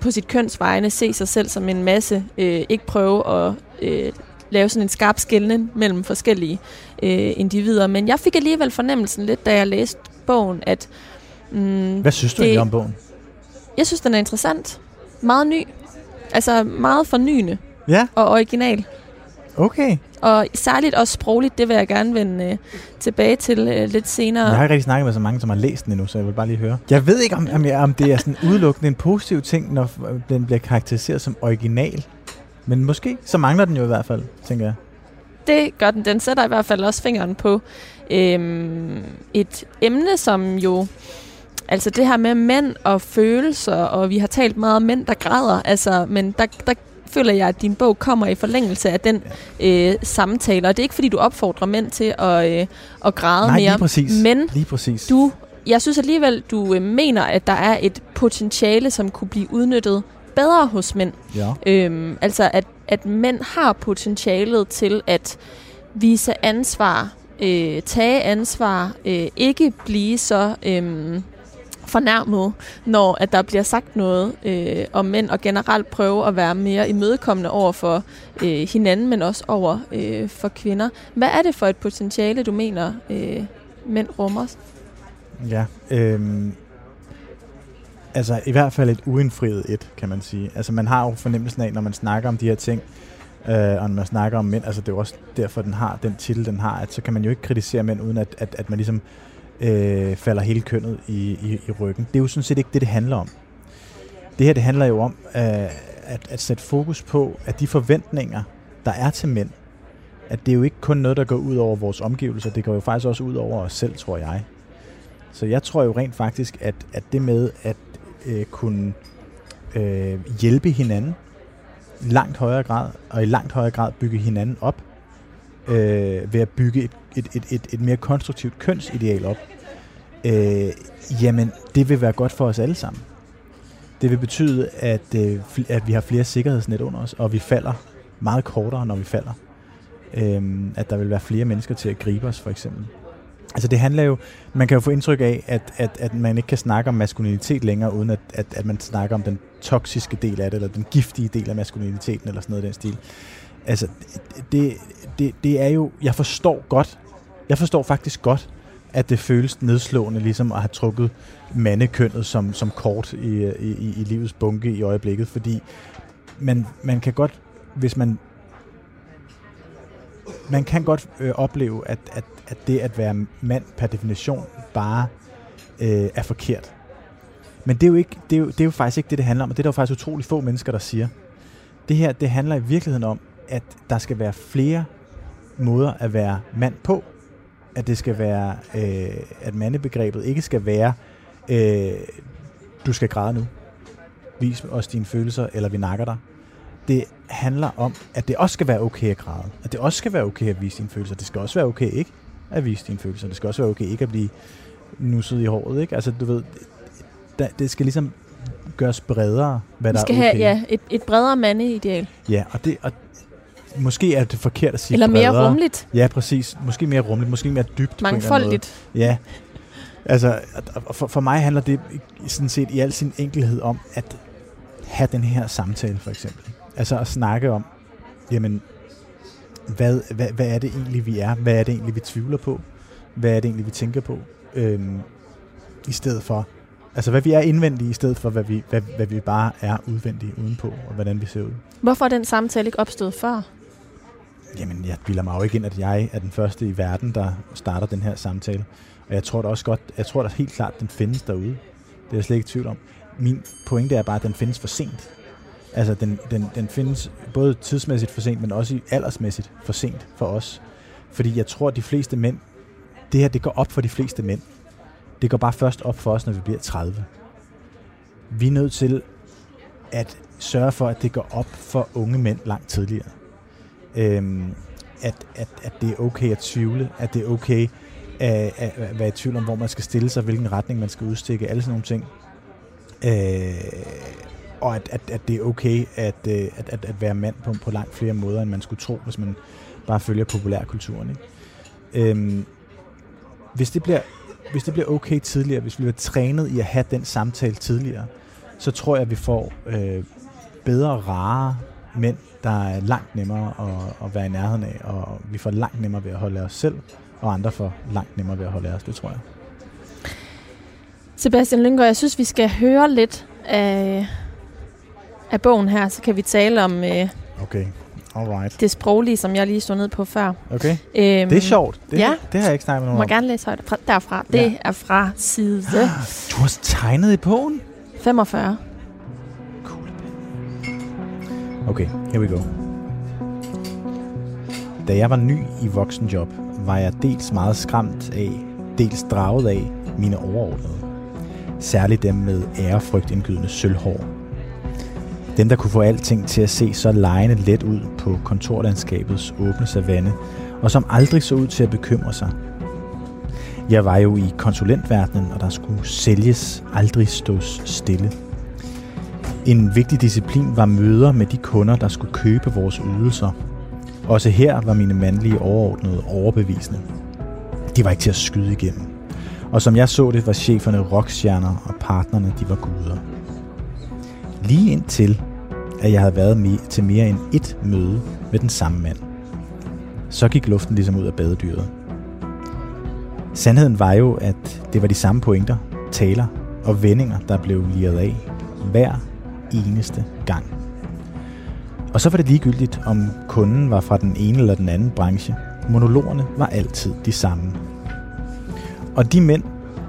på sit køns vegne, se sig selv som en masse, øh, ikke prøve at øh, lave sådan en skarp skelnen mellem forskellige øh, individer. Men jeg fik alligevel fornemmelsen lidt, da jeg læste bogen, at... Mm, Hvad synes du egentlig om bogen? Jeg synes, den er interessant. Meget ny. Altså meget fornyende. Ja. Og original. Okay. Og særligt også sprogligt, det vil jeg gerne vende øh, tilbage til øh, lidt senere. Jeg har ikke rigtig snakket med så mange, som har læst den endnu, så jeg vil bare lige høre. Jeg ved ikke, om, om, jeg, om det er sådan udelukkende en positiv ting, når den bliver karakteriseret som original. Men måske, så mangler den jo i hvert fald, tænker jeg. Det gør den. Den sætter i hvert fald også fingeren på øh, et emne, som jo... Altså det her med mænd og følelser, og vi har talt meget om mænd, der græder. Altså, men der... der føler jeg, at din bog kommer i forlængelse af den øh, samtale. Og det er ikke, fordi du opfordrer mænd til at, øh, at græde Nej, mere. Lige præcis. Men lige præcis. Du, jeg synes alligevel, du øh, mener, at der er et potentiale, som kunne blive udnyttet bedre hos mænd. Ja. Øhm, altså, at, at mænd har potentialet til at vise ansvar, øh, tage ansvar, øh, ikke blive så... Øh, fornærmet, når at der bliver sagt noget øh, om mænd, og generelt prøve at være mere imødekommende over for øh, hinanden, men også over øh, for kvinder. Hvad er det for et potentiale, du mener, øh, mænd rummer? Ja, øh, altså i hvert fald et uindfriet et, kan man sige. Altså man har jo fornemmelsen af, når man snakker om de her ting, øh, og når man snakker om mænd, altså det er også derfor, den har den titel, den har, at så kan man jo ikke kritisere mænd, uden at, at, at man ligesom Øh, falder hele kønnet i, i, i ryggen. Det er jo sådan set ikke det, det handler om. Det her, det handler jo om, øh, at, at sætte fokus på, at de forventninger, der er til mænd, at det er jo ikke kun noget, der går ud over vores omgivelser, det går jo faktisk også ud over os selv, tror jeg. Så jeg tror jo rent faktisk, at, at det med at øh, kunne øh, hjælpe hinanden i langt højere grad, og i langt højere grad bygge hinanden op, øh, ved at bygge et, et, et, et, et mere konstruktivt kønsideal op, øh, jamen det vil være godt for os alle sammen. Det vil betyde, at, øh, at vi har flere sikkerhedsnet under os, og vi falder meget kortere, når vi falder. Øhm, at der vil være flere mennesker til at gribe os, for eksempel. Altså det handler jo, man kan jo få indtryk af, at, at, at man ikke kan snakke om maskulinitet længere, uden at, at, at man snakker om den toksiske del af det, eller den giftige del af maskuliniteten, eller sådan noget i den stil. Altså, det, det, det er jo, jeg forstår godt, jeg forstår faktisk godt, at det føles nedslående, ligesom at have trukket mandekønnet som, som kort i, i, i livets bunke i øjeblikket, fordi man, man kan godt, hvis man Man kan godt øh, opleve, at, at, at det at være mand per definition bare øh, er forkert. Men det er, jo ikke, det, er jo, det er jo faktisk ikke det, det handler om, og det er der jo faktisk utrolig få mennesker, der siger. Det her, det handler i virkeligheden om, at der skal være flere måder at være mand på. At det skal være, øh, at mandebegrebet ikke skal være, øh, du skal græde nu, vis os dine følelser, eller vi nakker dig. Det handler om, at det også skal være okay at græde. At det også skal være okay at vise dine følelser. Det skal også være okay ikke at vise dine følelser. Det skal også være okay ikke at blive nusset i håret, ikke? Altså, du ved, det skal ligesom gøres bredere, hvad der er okay. Vi skal have, ja, et, et bredere mandeideal. Ja, og det... Og måske er det forkert at sige bredere. Eller mere bredere. Rummeligt. Ja, præcis. Måske mere rummeligt. Måske mere dybt. Mangfoldigt. Ja. Altså, for, for mig handler det sådan set i al sin enkelhed om, at have den her samtale, for eksempel. Altså at snakke om, jamen, hvad, hvad, hvad er det egentlig, vi er? Hvad er det egentlig, vi tvivler på? Hvad er det egentlig, vi tænker på? Øhm, I stedet for, altså hvad vi er indvendige, i stedet for, hvad vi, hvad, hvad vi bare er udvendige udenpå, og hvordan vi ser ud. Hvorfor er den samtale ikke opstået før? Jamen, jeg bilder mig jo ikke ind, at jeg er den første i verden, der starter den her samtale. Og jeg tror da også godt, jeg tror da helt klart, den findes derude. Det er jeg slet ikke i tvivl om. Min pointe er bare, at den findes for sent. Altså, den, den, den findes både tidsmæssigt for sent, men også aldersmæssigt for sent for os. Fordi jeg tror, at de fleste mænd, det her, det går op for de fleste mænd. Det går bare først op for os, når vi bliver tredive. Vi er nødt til at sørge for, at det går op for unge mænd langt tidligere. Øhm, at, at, at det er okay at tvivle, at det er okay at, at, at være i tvivl om, hvor man skal stille sig, hvilken retning man skal udstikke, alle sådan nogle ting. Øh, og at, at, at det er okay at, at, at, at være mand på, på langt flere måder, end man skulle tro, hvis man bare følger populærkulturen, ikke? Øhm, hvis, det bliver, hvis det bliver okay tidligere, hvis vi bliver trænet i at have den samtale tidligere, så tror jeg, at vi får øh, bedre, rare mænd, der er langt nemmere at, at være i nærheden af, og vi får langt nemmere ved at holde af os selv, og andre får langt nemmere ved at holde af os, det tror jeg. Sebastian Lynggaard, jeg synes, vi skal høre lidt af, af bogen her, så kan vi tale om øh, okay. Alright. Det sproglige, som jeg lige stod ned på før. Okay. Æm, det er sjovt. Det, ja. det, det har jeg ikke snakket med nogen om. Du må gerne læse højt derfra. Det ja. er fra side. Du har tegnet i bogen? femogfyrre. Cool. Okay, here we go. Da jeg var ny i voksenjob, var jeg dels meget skræmt af, dels draget af mine overordnede. Særligt dem med ærefrygtindgydende sølvhår. Dem, der kunne få alting til at se så lejende let ud på kontorlandskabets åbne savanne, og som aldrig så ud til at bekymre sig. Jeg var jo i konsulentverdenen, og der skulle sælges, aldrig stås stille. En vigtig disciplin var møder med de kunder, der skulle købe vores ydelser. Også her var mine mandlige overordnede overbevisende. De var ikke til at skyde igennem. Og som jeg så det, var cheferne rockstjerner, og partnerne, de var guder. Lige indtil, at jeg havde været med til mere end et møde med den samme mand. Så gik luften ligesom ud af badedyret. Sandheden var jo, at det var de samme pointer, taler og vendinger, der blev liret af hver eneste gang. Og så var det ligegyldigt, om kunden var fra den ene eller den anden branche. Monologerne var altid de samme. Og de mænd,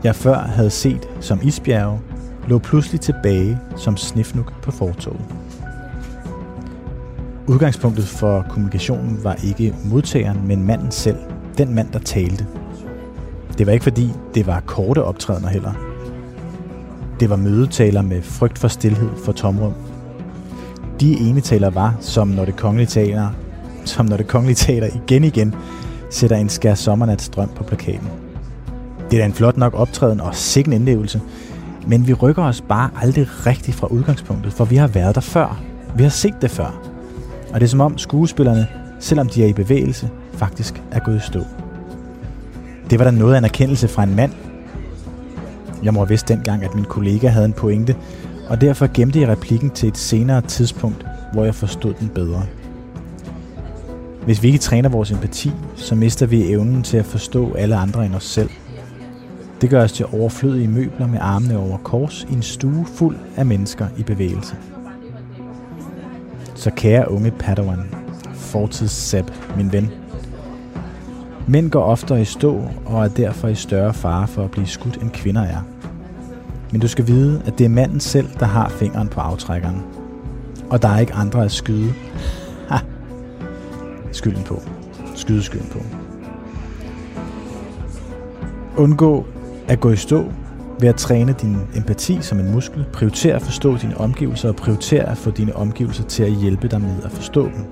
jeg før havde set som isbjerge, lå pludselig tilbage som snifnuk på fortovet. Udgangspunktet for kommunikationen var ikke modtageren, men manden selv. Den mand, der talte. Det var ikke fordi, det var korte optrædener heller. Det var mødetaler med frygt for stilhed for tomrum. De enetaler var, som når det kongelige teater, som når det kongelige teater igen igen sætter en skær sommernats drøm på plakaten. Det er da en flot nok optræden og sikken indlevelse, men vi rykker os bare aldrig rigtigt fra udgangspunktet, for vi har været der før. Vi har set det før. Og det er som om skuespillerne, selvom de er i bevægelse, faktisk er gået i stå. Det var da noget af en erkendelse fra en mand. Jeg må have vidst dengang, at min kollega havde en pointe, og derfor gemte jeg replikken til et senere tidspunkt, hvor jeg forstod den bedre. Hvis vi ikke træner vores empati, så mister vi evnen til at forstå alle andre end os selv. Det gør os til overflødige møbler med armene over kors i en stue fuld af mennesker i bevægelse. Så kære unge Padawan, fortidssap, min ven. Mænd går oftere i stå og er derfor i større fare for at blive skudt, end kvinder er. Men du skal vide, at det er manden selv, der har fingeren på aftrækkeren. Og der er ikke andre at skyde. Ha! Skylden på. Skyde skylden på. Undgå at gå i stå ved at træne din empati som en muskel. Prioriter at forstå dine omgivelser og prioriter at få dine omgivelser til at hjælpe dig med at forstå dem.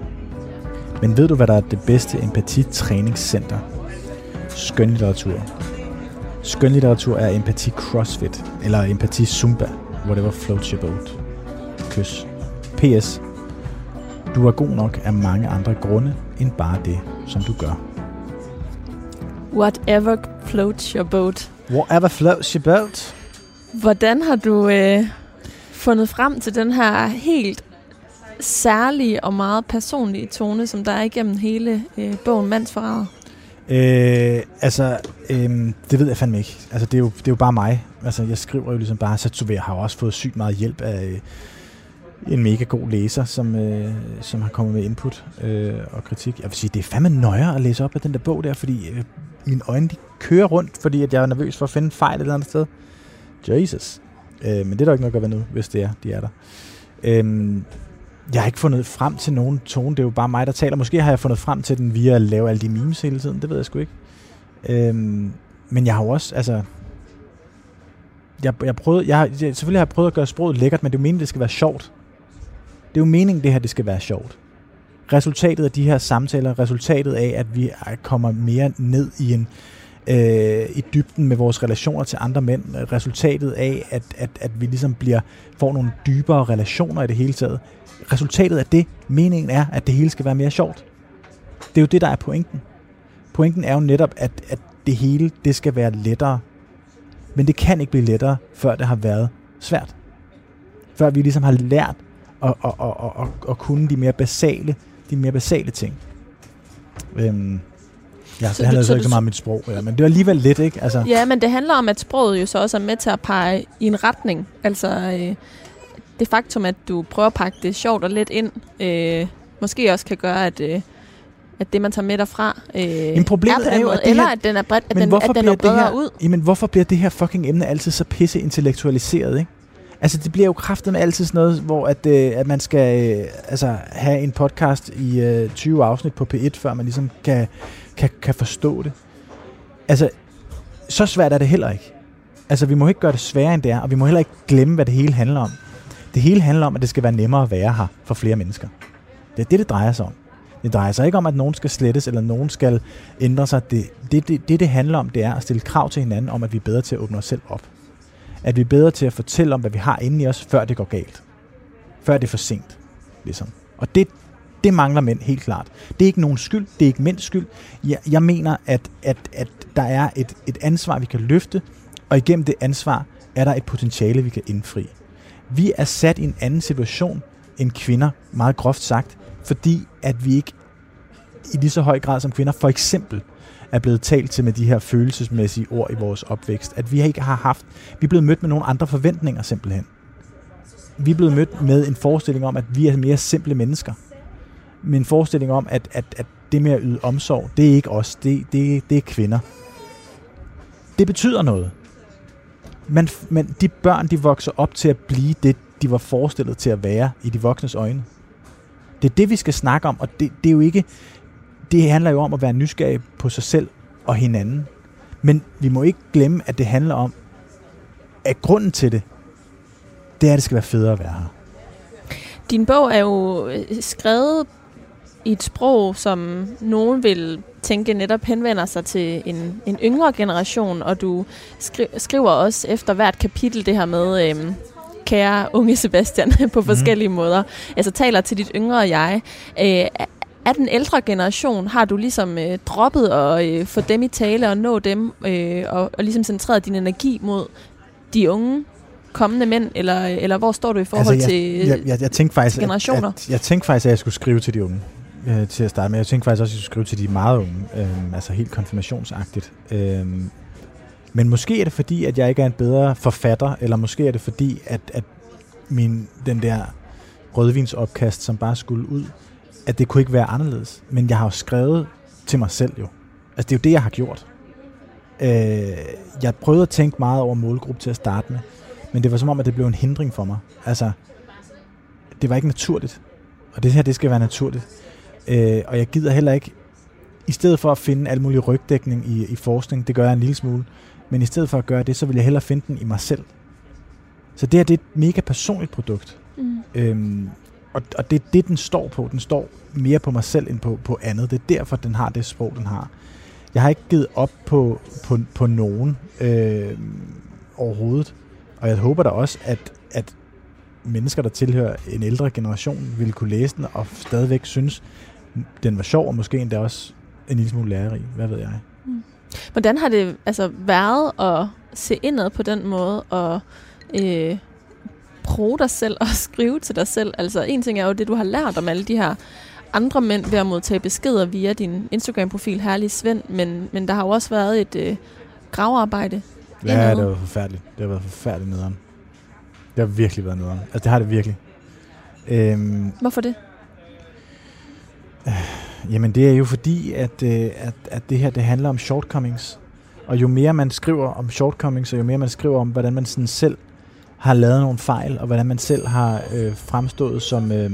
Men ved du, hvad der er det bedste empatitræningscenter? Skønlitteratur. Skønlitteratur er empati crossfit, eller empati zumba, whatever floats your boat. Kys. P S. Du er god nok af mange andre grunde, end bare det, som du gør. Whatever floats your boat. Whatever floats your boat. Hvordan har du øh, fundet frem til den her helt særlige og meget personlige tone, som der er igennem hele øh, bogen Mandsforræder? Øh, altså, øh, det ved jeg fandme ikke. Altså, det er jo, det er jo bare mig. Altså, jeg skriver jo ligesom bare, så jeg har jo også fået sygt meget hjælp af øh, en mega god læser, som, øh, som har kommet med input øh, og kritik. Jeg vil sige, det er fandme nøjere at læse op af den der bog der, fordi øh, mine øjne, de kører rundt, fordi at jeg er nervøs for at finde fejl et eller andet sted. Jesus. Øh, men det er der ikke nok at være nu, hvis det er, de er der. Øh, Jeg har ikke fundet frem til nogen tone. Det er jo bare mig, der taler. Måske har jeg fundet frem til den via at lave alle de memes hele tiden. Det ved jeg sgu ikke. Øhm, men jeg har også, altså... Jeg, jeg prøvede, jeg, jeg, selvfølgelig har jeg prøvet at gøre sproget lækkert, men det er jo meningen, det skal være sjovt. Det er jo meningen, det her, det skal være sjovt. Resultatet af de her samtaler, resultatet af, at vi kommer mere ned i en... Øh, i dybden med vores relationer til andre mænd. Resultatet af, at, at, at vi ligesom bliver, får nogle dybere relationer i det hele taget. Resultatet af det, meningen er, at det hele skal være mere sjovt. Det er jo det, der er pointen. Pointen er jo netop, at, at det hele, det skal være lettere. Men det kan ikke blive lettere, før det har været svært. Før vi ligesom har lært at, at, at, at, at kunne de mere basale, de mere basale ting. Øhm Ja, det handler så ikke så meget om mit sprog, ja, men det er alligevel lidt, ikke? Altså. Ja, men det handler om, at sproget jo så også er med til at pege i en retning. Altså øh, det faktum, at du prøver at pakke det sjovt og let ind, øh, måske også kan gøre, at, øh, at det, man tager med derfra, øh, men problemet er, er jo, måde, at det her, eller at den er bredt, at den, at den er bedre her, ud. Jamen, hvorfor bliver det her fucking emne altid så pisse intellektualiseret, ikke? Altså, det bliver jo kraften altid sådan noget, hvor at, øh, at man skal øh, altså, have en podcast i øh, tyve afsnit på P et, før man ligesom kan, kan, kan forstå det. Altså, så svært er det heller ikke. Altså, vi må ikke gøre det sværere, end det er, og vi må heller ikke glemme, hvad det hele handler om. Det hele handler om, at det skal være nemmere at være her for flere mennesker. Det er det, det drejer sig om. Det drejer sig ikke om, at nogen skal slettes, eller nogen skal ændre sig. Det, det, det, det, det handler om, det er at stille krav til hinanden om, at vi er bedre til at åbne os selv op. At vi er bedre til at fortælle om, hvad vi har inde i os, før det går galt. Før det er for sent, ligesom. Og det, det mangler mænd helt klart. Det er ikke nogen skyld, det er ikke mænds skyld. Jeg, jeg mener, at, at, at der er et, et ansvar, vi kan løfte, og igennem det ansvar er der et potentiale, vi kan indfri. Vi er sat i en anden situation end kvinder, meget groft sagt, fordi at vi ikke i lige så høj grad som kvinder, for eksempel, er blevet talt til med de her følelsesmæssige ord i vores opvækst. At vi ikke har haft... Vi er blevet mødt med nogle andre forventninger, simpelthen. Vi er blevet mødt med en forestilling om, at vi er mere simple mennesker. Med en forestilling om, at, at, at det med at yde omsorg, det er ikke os. Det, det, det er kvinder. Det betyder noget. Men, men de børn, de vokser op til at blive det, de var forestillet til at være i de voksnes øjne. Det er det, vi skal snakke om, og det, det er jo ikke... Det handler jo om at være nysgerrig på sig selv og hinanden. Men vi må ikke glemme, at det handler om, at grunden til det, det er, at det skal være federe at være her. Din bog er jo skrevet i et sprog, som nogen vil tænke netop henvender sig til en, en yngre generation, og du skri- skriver også efter hvert kapitel det her med... Øhm kære unge Sebastian på forskellige mm. måder. Altså taler til dit yngre jeg. Æ, af den ældre generation har du ligesom øh, droppet og øh, få dem i tale og nå dem øh, og, og ligesom centreret din energi mod de unge kommende mænd, eller, eller hvor står du i forhold altså, jeg, til, jeg, jeg, jeg tænkte faktisk, til generationer? At, at, jeg tænkte faktisk, at jeg skulle skrive til de unge øh, til at starte med. Jeg tænkte faktisk også, at jeg skulle skrive til de meget unge. Øh, altså helt konfirmationsagtigt. Øh, Men måske er det fordi, at jeg ikke er en bedre forfatter, eller måske er det fordi, at, at min, den der rødvinsopkast, som bare skulle ud, at det kunne ikke være anderledes. Men jeg har jo skrevet til mig selv jo. Altså det er jo det, jeg har gjort. Øh, jeg prøvede at tænke meget over målgruppe til at starte med, men det var som om, at det blev en hindring for mig. Altså, det var ikke naturligt. Og det her, det skal være naturligt. Øh, og jeg gider heller ikke, i stedet for at finde al mulig rygdækning i, i forskning, det gør jeg en lille smule, men i stedet for at gøre det, så vil jeg hellere finde den i mig selv. Så det her, det er et mega personligt produkt. Mm. Øhm, og, og det er det, den står på. Den står mere på mig selv end på, på andet. Det er derfor, den har det sprog, den har. Jeg har ikke givet op på, på, på nogen øh, overhovedet. Og jeg håber da også, at, at mennesker, der tilhører en ældre generation, vil kunne læse den og stadigvæk synes, den var sjov, og måske endda også en lille smule lærerig. Hvad ved jeg? Mm. Hvordan har det altså været at se indad på den måde og øh, bruge dig selv og skrive til dig selv? Altså en ting er jo det, du har lært om alle de her andre mænd ved at modtage beskeder via din Instagram-profil, Herlig Svend, men, men der har jo også været et øh, gravearbejde. Ja, indad. Det var forfærdeligt. Det har været forfærdeligt nederen. Det har virkelig været nederen. Altså det har det virkelig. Øhm, Hvorfor det? Øh. Jamen det er jo fordi, at, at, at det her det handler om shortcomings. Og jo mere man skriver om shortcomings, og jo mere man skriver om, hvordan man sådan selv har lavet nogle fejl, og hvordan man selv har øh, fremstået som, øh,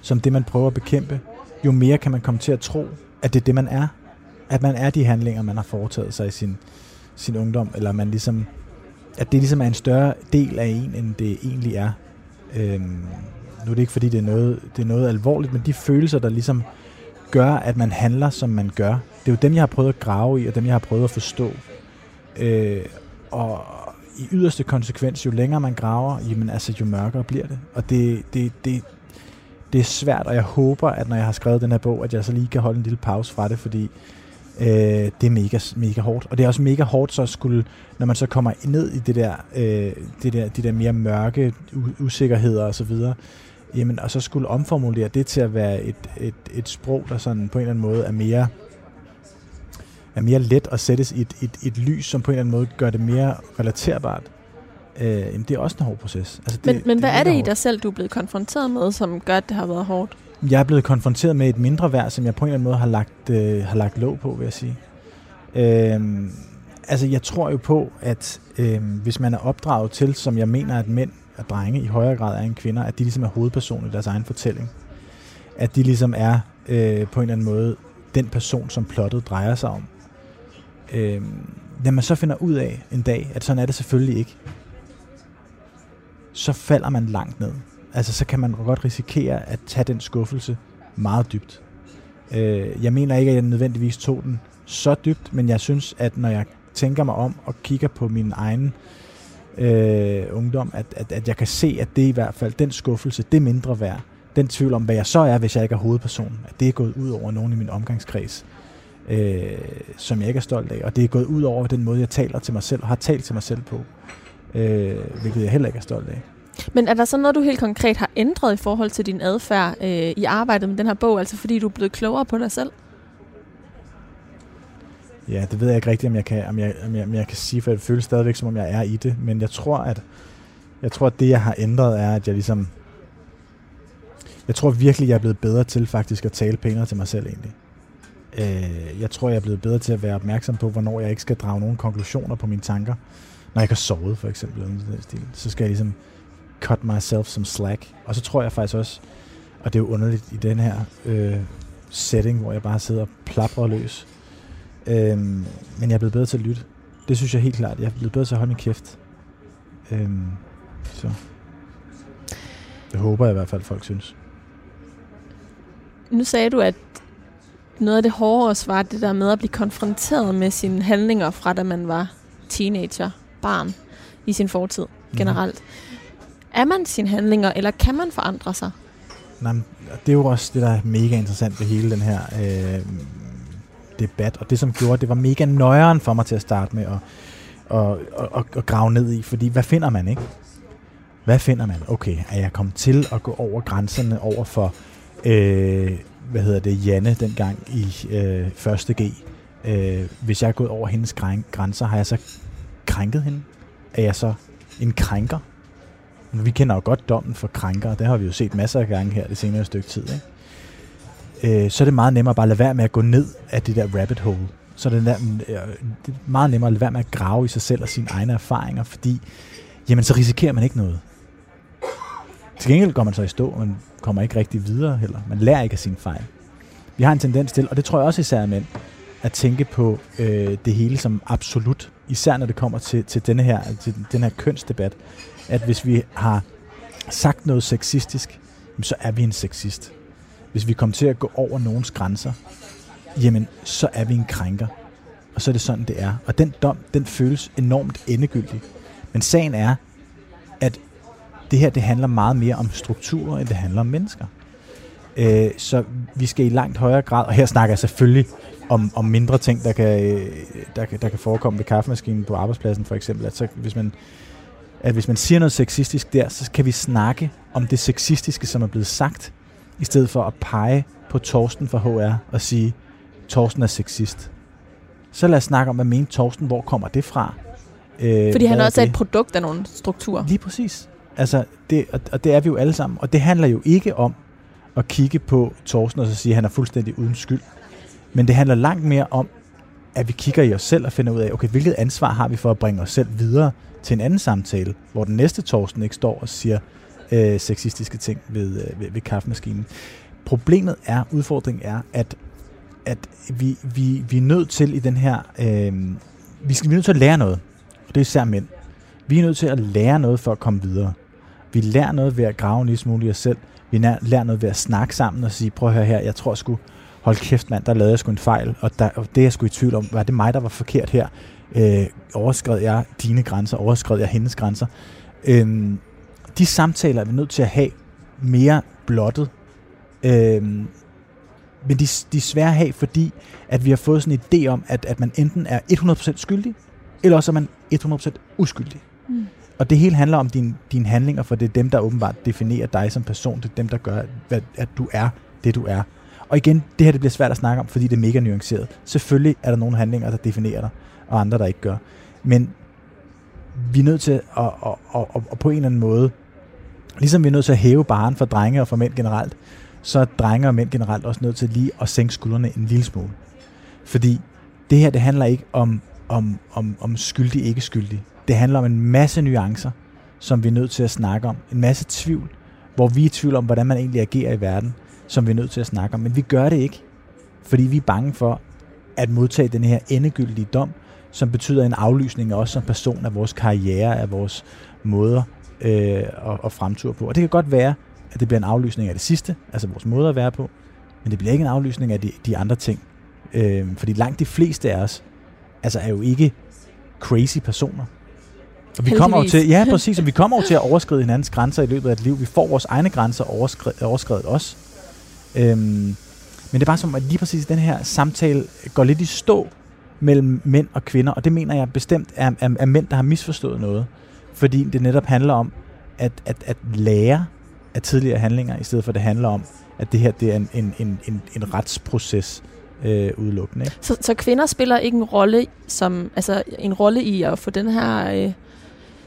som det, man prøver at bekæmpe, jo mere kan man komme til at tro, at det er det, man er. At man er de handlinger, man har foretaget sig i sin, sin ungdom, eller man ligesom, at det ligesom er en større del af en, end det egentlig er. Øh, Nu er det ikke, fordi det er, noget, det er noget alvorligt, men de følelser, der ligesom gør, at man handler, som man gør, det er jo dem, jeg har prøvet at grave i, og dem, jeg har prøvet at forstå. Øh, og i yderste konsekvens, jo længere man graver, jamen altså, jo mørkere bliver det. Og det, det, det, det er svært, og jeg håber, at når jeg har skrevet den her bog, at jeg så lige kan holde en lille pause fra det, fordi øh, det er mega, mega hårdt. Og det er også mega hårdt, så skulle, når man så kommer ned i det der, øh, det der, de der mere mørke usikkerheder og så videre, jamen, og så skulle omformulere det til at være et, et, et sprog, der sådan på en eller anden måde er mere, er mere let at sættes i et, et, et lys, som på en eller anden måde gør det mere relaterbart. Øh, jamen, det er også en hård proces. Altså, det, men men det hvad er det hårdt. I dig selv, du er blevet konfronteret med, som gør, at det har været hårdt? Jeg er blevet konfronteret med et mindre værd, som jeg på en eller anden måde har lagt, øh, har lagt låg på, vil jeg sige. Øh, altså, jeg tror jo på, at øh, hvis man er opdraget til, som jeg mener, at mænd, at drenge i højere grad er end kvinder, at de ligesom er hovedpersonen i deres egen fortælling. At de ligesom er øh, på en eller anden måde den person, som plottet drejer sig om. Øh, når man så finder ud af en dag, at sådan er det selvfølgelig ikke, så falder man langt ned. Altså så kan man godt risikere at tage den skuffelse meget dybt. Øh, jeg mener ikke, at jeg nødvendigvis tog den så dybt, men jeg synes, at når jeg tænker mig om og kigger på min egen Øh, ungdom, at, at, at jeg kan se, at det i hvert fald, den skuffelse, det mindre værd, den tvivl om, hvad jeg så er, hvis jeg ikke er hovedpersonen, at det er gået ud over nogen i min omgangskreds, øh, som jeg ikke er stolt af, og det er gået ud over den måde, jeg taler til mig selv, og har talt til mig selv på, øh, hvilket jeg heller ikke er stolt af. Men er der så noget, du helt konkret har ændret i forhold til din adfærd øh, i arbejdet med den her bog, altså fordi du er blevet klogere på dig selv? Ja, det ved jeg ikke rigtigt, om jeg kan, om jeg, om jeg, om jeg kan sige, for det føles stadigvæk, som om jeg er i det. Men jeg tror, at jeg tror, at det, jeg har ændret, er, at jeg ligesom... Jeg tror virkelig, jeg er blevet bedre til faktisk at tale pænere til mig selv, egentlig. Øh, jeg tror, jeg er blevet bedre til at være opmærksom på, hvornår jeg ikke skal drage nogen konklusioner på mine tanker. Når jeg ikke har sovet, for eksempel, så skal jeg ligesom cut myself som slack. Og så tror jeg faktisk også... Og det er jo underligt i den her øh, setting, hvor jeg bare sidder og plaprer løs. Øhm, men jeg er blevet bedre til at lytte. Det synes jeg helt klart. Jeg er blevet bedre til at holde min kæft. Øhm, så. Det håber jeg i hvert fald, folk synes. Nu sagde du, at noget af det hårdere var det der med at blive konfronteret med sine handlinger fra, da man var teenager, barn, i sin fortid generelt. Ja. Er man sine handlinger, eller kan man forandre sig? Nej, det er jo også det, der er mega interessant ved hele den her øh, debat, og det som gjorde, det var mega nøjeren for mig til at starte med at og, og, og grave ned i, fordi hvad finder man, ikke? Hvad finder man? Okay, er jeg kommet til at gå over grænserne over for øh, hvad hedder det, Janne dengang i øh, første G? Øh, hvis jeg er gået over hendes grænser, har jeg så krænket hende? Er jeg så en krænker? Vi kender jo godt dommen for krænker, og det har vi jo set masser af gange her det senere stykke tid, ikke? Øh, så er det meget nemmere at bare lade være med at gå ned af det der rabbit hole. Så er det, der, øh, det er meget nemmere at lade være med at grave i sig selv og sine egne erfaringer, fordi jamen, så risikerer man ikke noget. Til gengæld går man så i stå, og man kommer ikke rigtig videre heller. Man lærer ikke af sine fejl. Vi har en tendens til, og det tror jeg også især mænd, at tænke på øh, det hele som absolut, især når det kommer til, til, denne her, til den her kønsdebat, at hvis vi har sagt noget sexistisk, så er vi en sexist. Hvis vi kommer til at gå over nogens grænser, jamen, så er vi en krænker. Og så er det sådan, det er. Og den dom, den føles enormt endegyldig. Men sagen er, at det her, det handler meget mere om strukturer, end det handler om mennesker. Øh, så vi skal i langt højere grad, og her snakker jeg selvfølgelig om, om mindre ting, der kan, der, der kan forekomme ved kaffemaskinen på arbejdspladsen, for eksempel. At så, hvis man at hvis man siger noget sexistisk der, så kan vi snakke om det sexistiske, som er blevet sagt, i stedet for at pege på Torsten fra H R og sige, Torsten er sexist. Så lad os snakke om, hvad mener Torsten, hvor kommer det fra? Øh, Fordi han er også er et produkt af nogle strukturer. Lige præcis. Altså, det, og, og det er vi jo alle sammen. Og det handler jo ikke om at kigge på Torsten og så sige, at han er fuldstændig uden skyld. Men det handler langt mere om, at vi kigger i os selv og finder ud af, okay, hvilket ansvar har vi for at bringe os selv videre til en anden samtale, hvor den næste Torsten ikke står og siger øh, sexistiske ting ved, øh, ved, ved kaffemaskinen. Problemet er, udfordringen er, at, at vi, vi, vi er nødt til i den her, øh, vi, skal, vi er nødt til at lære noget, og det er især mænd. Vi er nødt til at lære noget for at komme videre. Vi lærer noget ved at grave en lille smule i os selv. Vi lærer noget ved at snakke sammen og sige, prøv at høre her, jeg tror sgu, hold kæft mand, der lavede jeg sgu en fejl, og, der, og det er jeg sgu i tvivl om, var det mig, der var forkert her? Øh, overskred jeg dine grænser, overskred jeg hendes grænser? Øh, de samtaler er vi nødt til at have mere blottet, øh, men de, de er svære at have, fordi at vi har fået sådan en idé om, at, at man enten er hundrede procent skyldig, eller også er man hundrede procent uskyldig. Mm. Og det hele handler om dine din handlinger, for det er dem, der åbenbart definerer dig som person, det er dem, der gør, at, at du er det, du er. Og igen, det her det bliver svært at snakke om, fordi det er mega nuanceret. Selvfølgelig er der nogle handlinger, der definerer dig, og andre, der ikke gør. Men vi er nødt til at, at, at, at, at på en eller anden måde, ligesom vi er nødt til at hæve barren for drenge og for mænd generelt, så er drenge og mænd generelt også nødt til lige at sænke skuldrene en lille smule. Fordi det her, det handler ikke om, om, om, om skyldig, ikke skyldig. Det handler om en masse nuancer, som vi er nødt til at snakke om. En masse tvivl, hvor vi er i tvivl om, hvordan man egentlig agerer i verden, som vi er nødt til at snakke om, men vi gør det ikke, fordi vi er bange for at modtage den her endegyldige dom, som betyder en aflysning af os som person, af vores karriere, af vores måder øh, og, og fremtur på. Og det kan godt være, at det bliver en aflysning af det sidste, altså vores måde at være på, men det bliver ikke en aflysning af de, de andre ting. Øh, fordi langt de fleste af os altså er jo ikke crazy personer. Og vi kommer til, ja, præcis, og vi kommer over til at overskride hinandens grænser i løbet af et liv. Vi får vores egne grænser overskredet, overskredet også. Øhm, men det er bare som, at lige præcis den her samtale går lidt i stå mellem mænd og kvinder, og det mener jeg bestemt er, er, er mænd, der har misforstået noget, fordi det netop handler om at, at, at lære af tidligere handlinger, i stedet for at det handler om, at det her det er en, en, en, en retsproces øh, udelukkende. Ikke? Så, så kvinder spiller ikke en rolle som, altså en rolle i at få den her øh,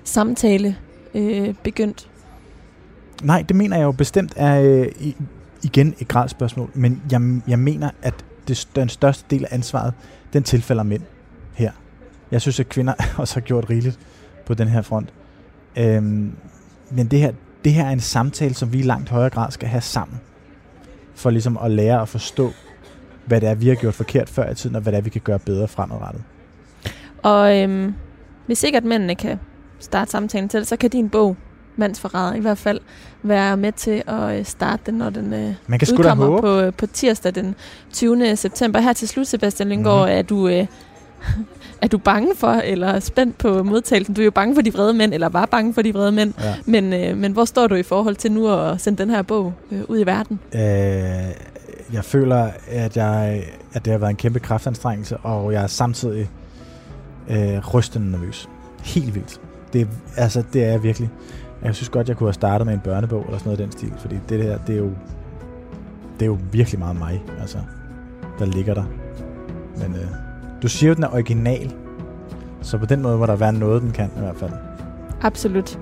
samtale øh, begyndt? Nej, det mener jeg jo bestemt er... Øh, i, Igen et grad spørgsmål, men jeg, jeg mener, at det, den største del af ansvaret, den tilfælder mænd her. Jeg synes, at kvinder også har gjort rigeligt på den her front. Øhm, men det her, det her er en samtale, som vi i langt højere grad skal have sammen. for ligesom at lære at forstå, hvad det er, vi har gjort forkert før i tiden, og hvad det er, vi kan gøre bedre fremadrettet. Og øhm, hvis ikke at mændene kan starte samtalen til, så kan din bog, Mandsforræder, i hvert fald være med til at starte den, når den øh, Man kan udkommer på, på tirsdag den tyvende september. Her til slut, Sebastian Lynggaard, mm-hmm. er du... Øh, Er du bange for, eller spændt på modtagelsen? Du er jo bange for de vrede mænd, eller var bange for de vrede mænd. Ja. Men, øh, men hvor står du i forhold til nu at sende den her bog øh, ud i verden? Øh, jeg føler, at, jeg, at det har været en kæmpe kraftanstrengelse, og jeg er samtidig øh, rystende nervøs. Helt vildt. Det, altså, det er jeg virkelig. Jeg synes godt, jeg kunne have startet med en børnebog, eller sådan noget i den stil, fordi det her, det er jo, det er jo virkelig meget mig, altså, der ligger der. Men... Øh, Du siger jo, den er original, så på den måde må der være noget, den kan i hvert fald. Absolut.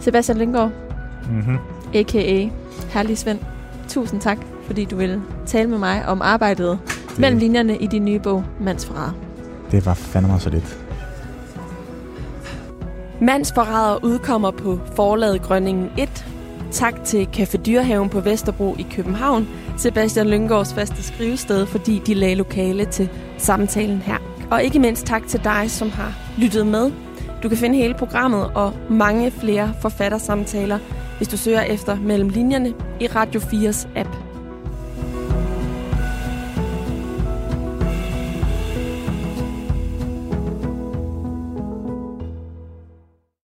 Sebastian Lynggaard, mm-hmm. a k a. Herlig Svend, tusind tak, fordi du ville tale med mig om arbejdet det... mellem linjerne i din nye bog, Mandsforræder. Det var fandme så lidt. Mandsforræder udkommer på Forlaget Grønningen et. Tak til Café Dyrehaven på Vesterbro i København, Sebastian Lynggaards faste skrivested, fordi de lagde lokale til samtalen her. Og ikke mindst tak til dig, som har lyttet med. Du kan finde hele programmet og mange flere forfattersamtaler, hvis du søger efter Mellemlinjerne i Radio fires app.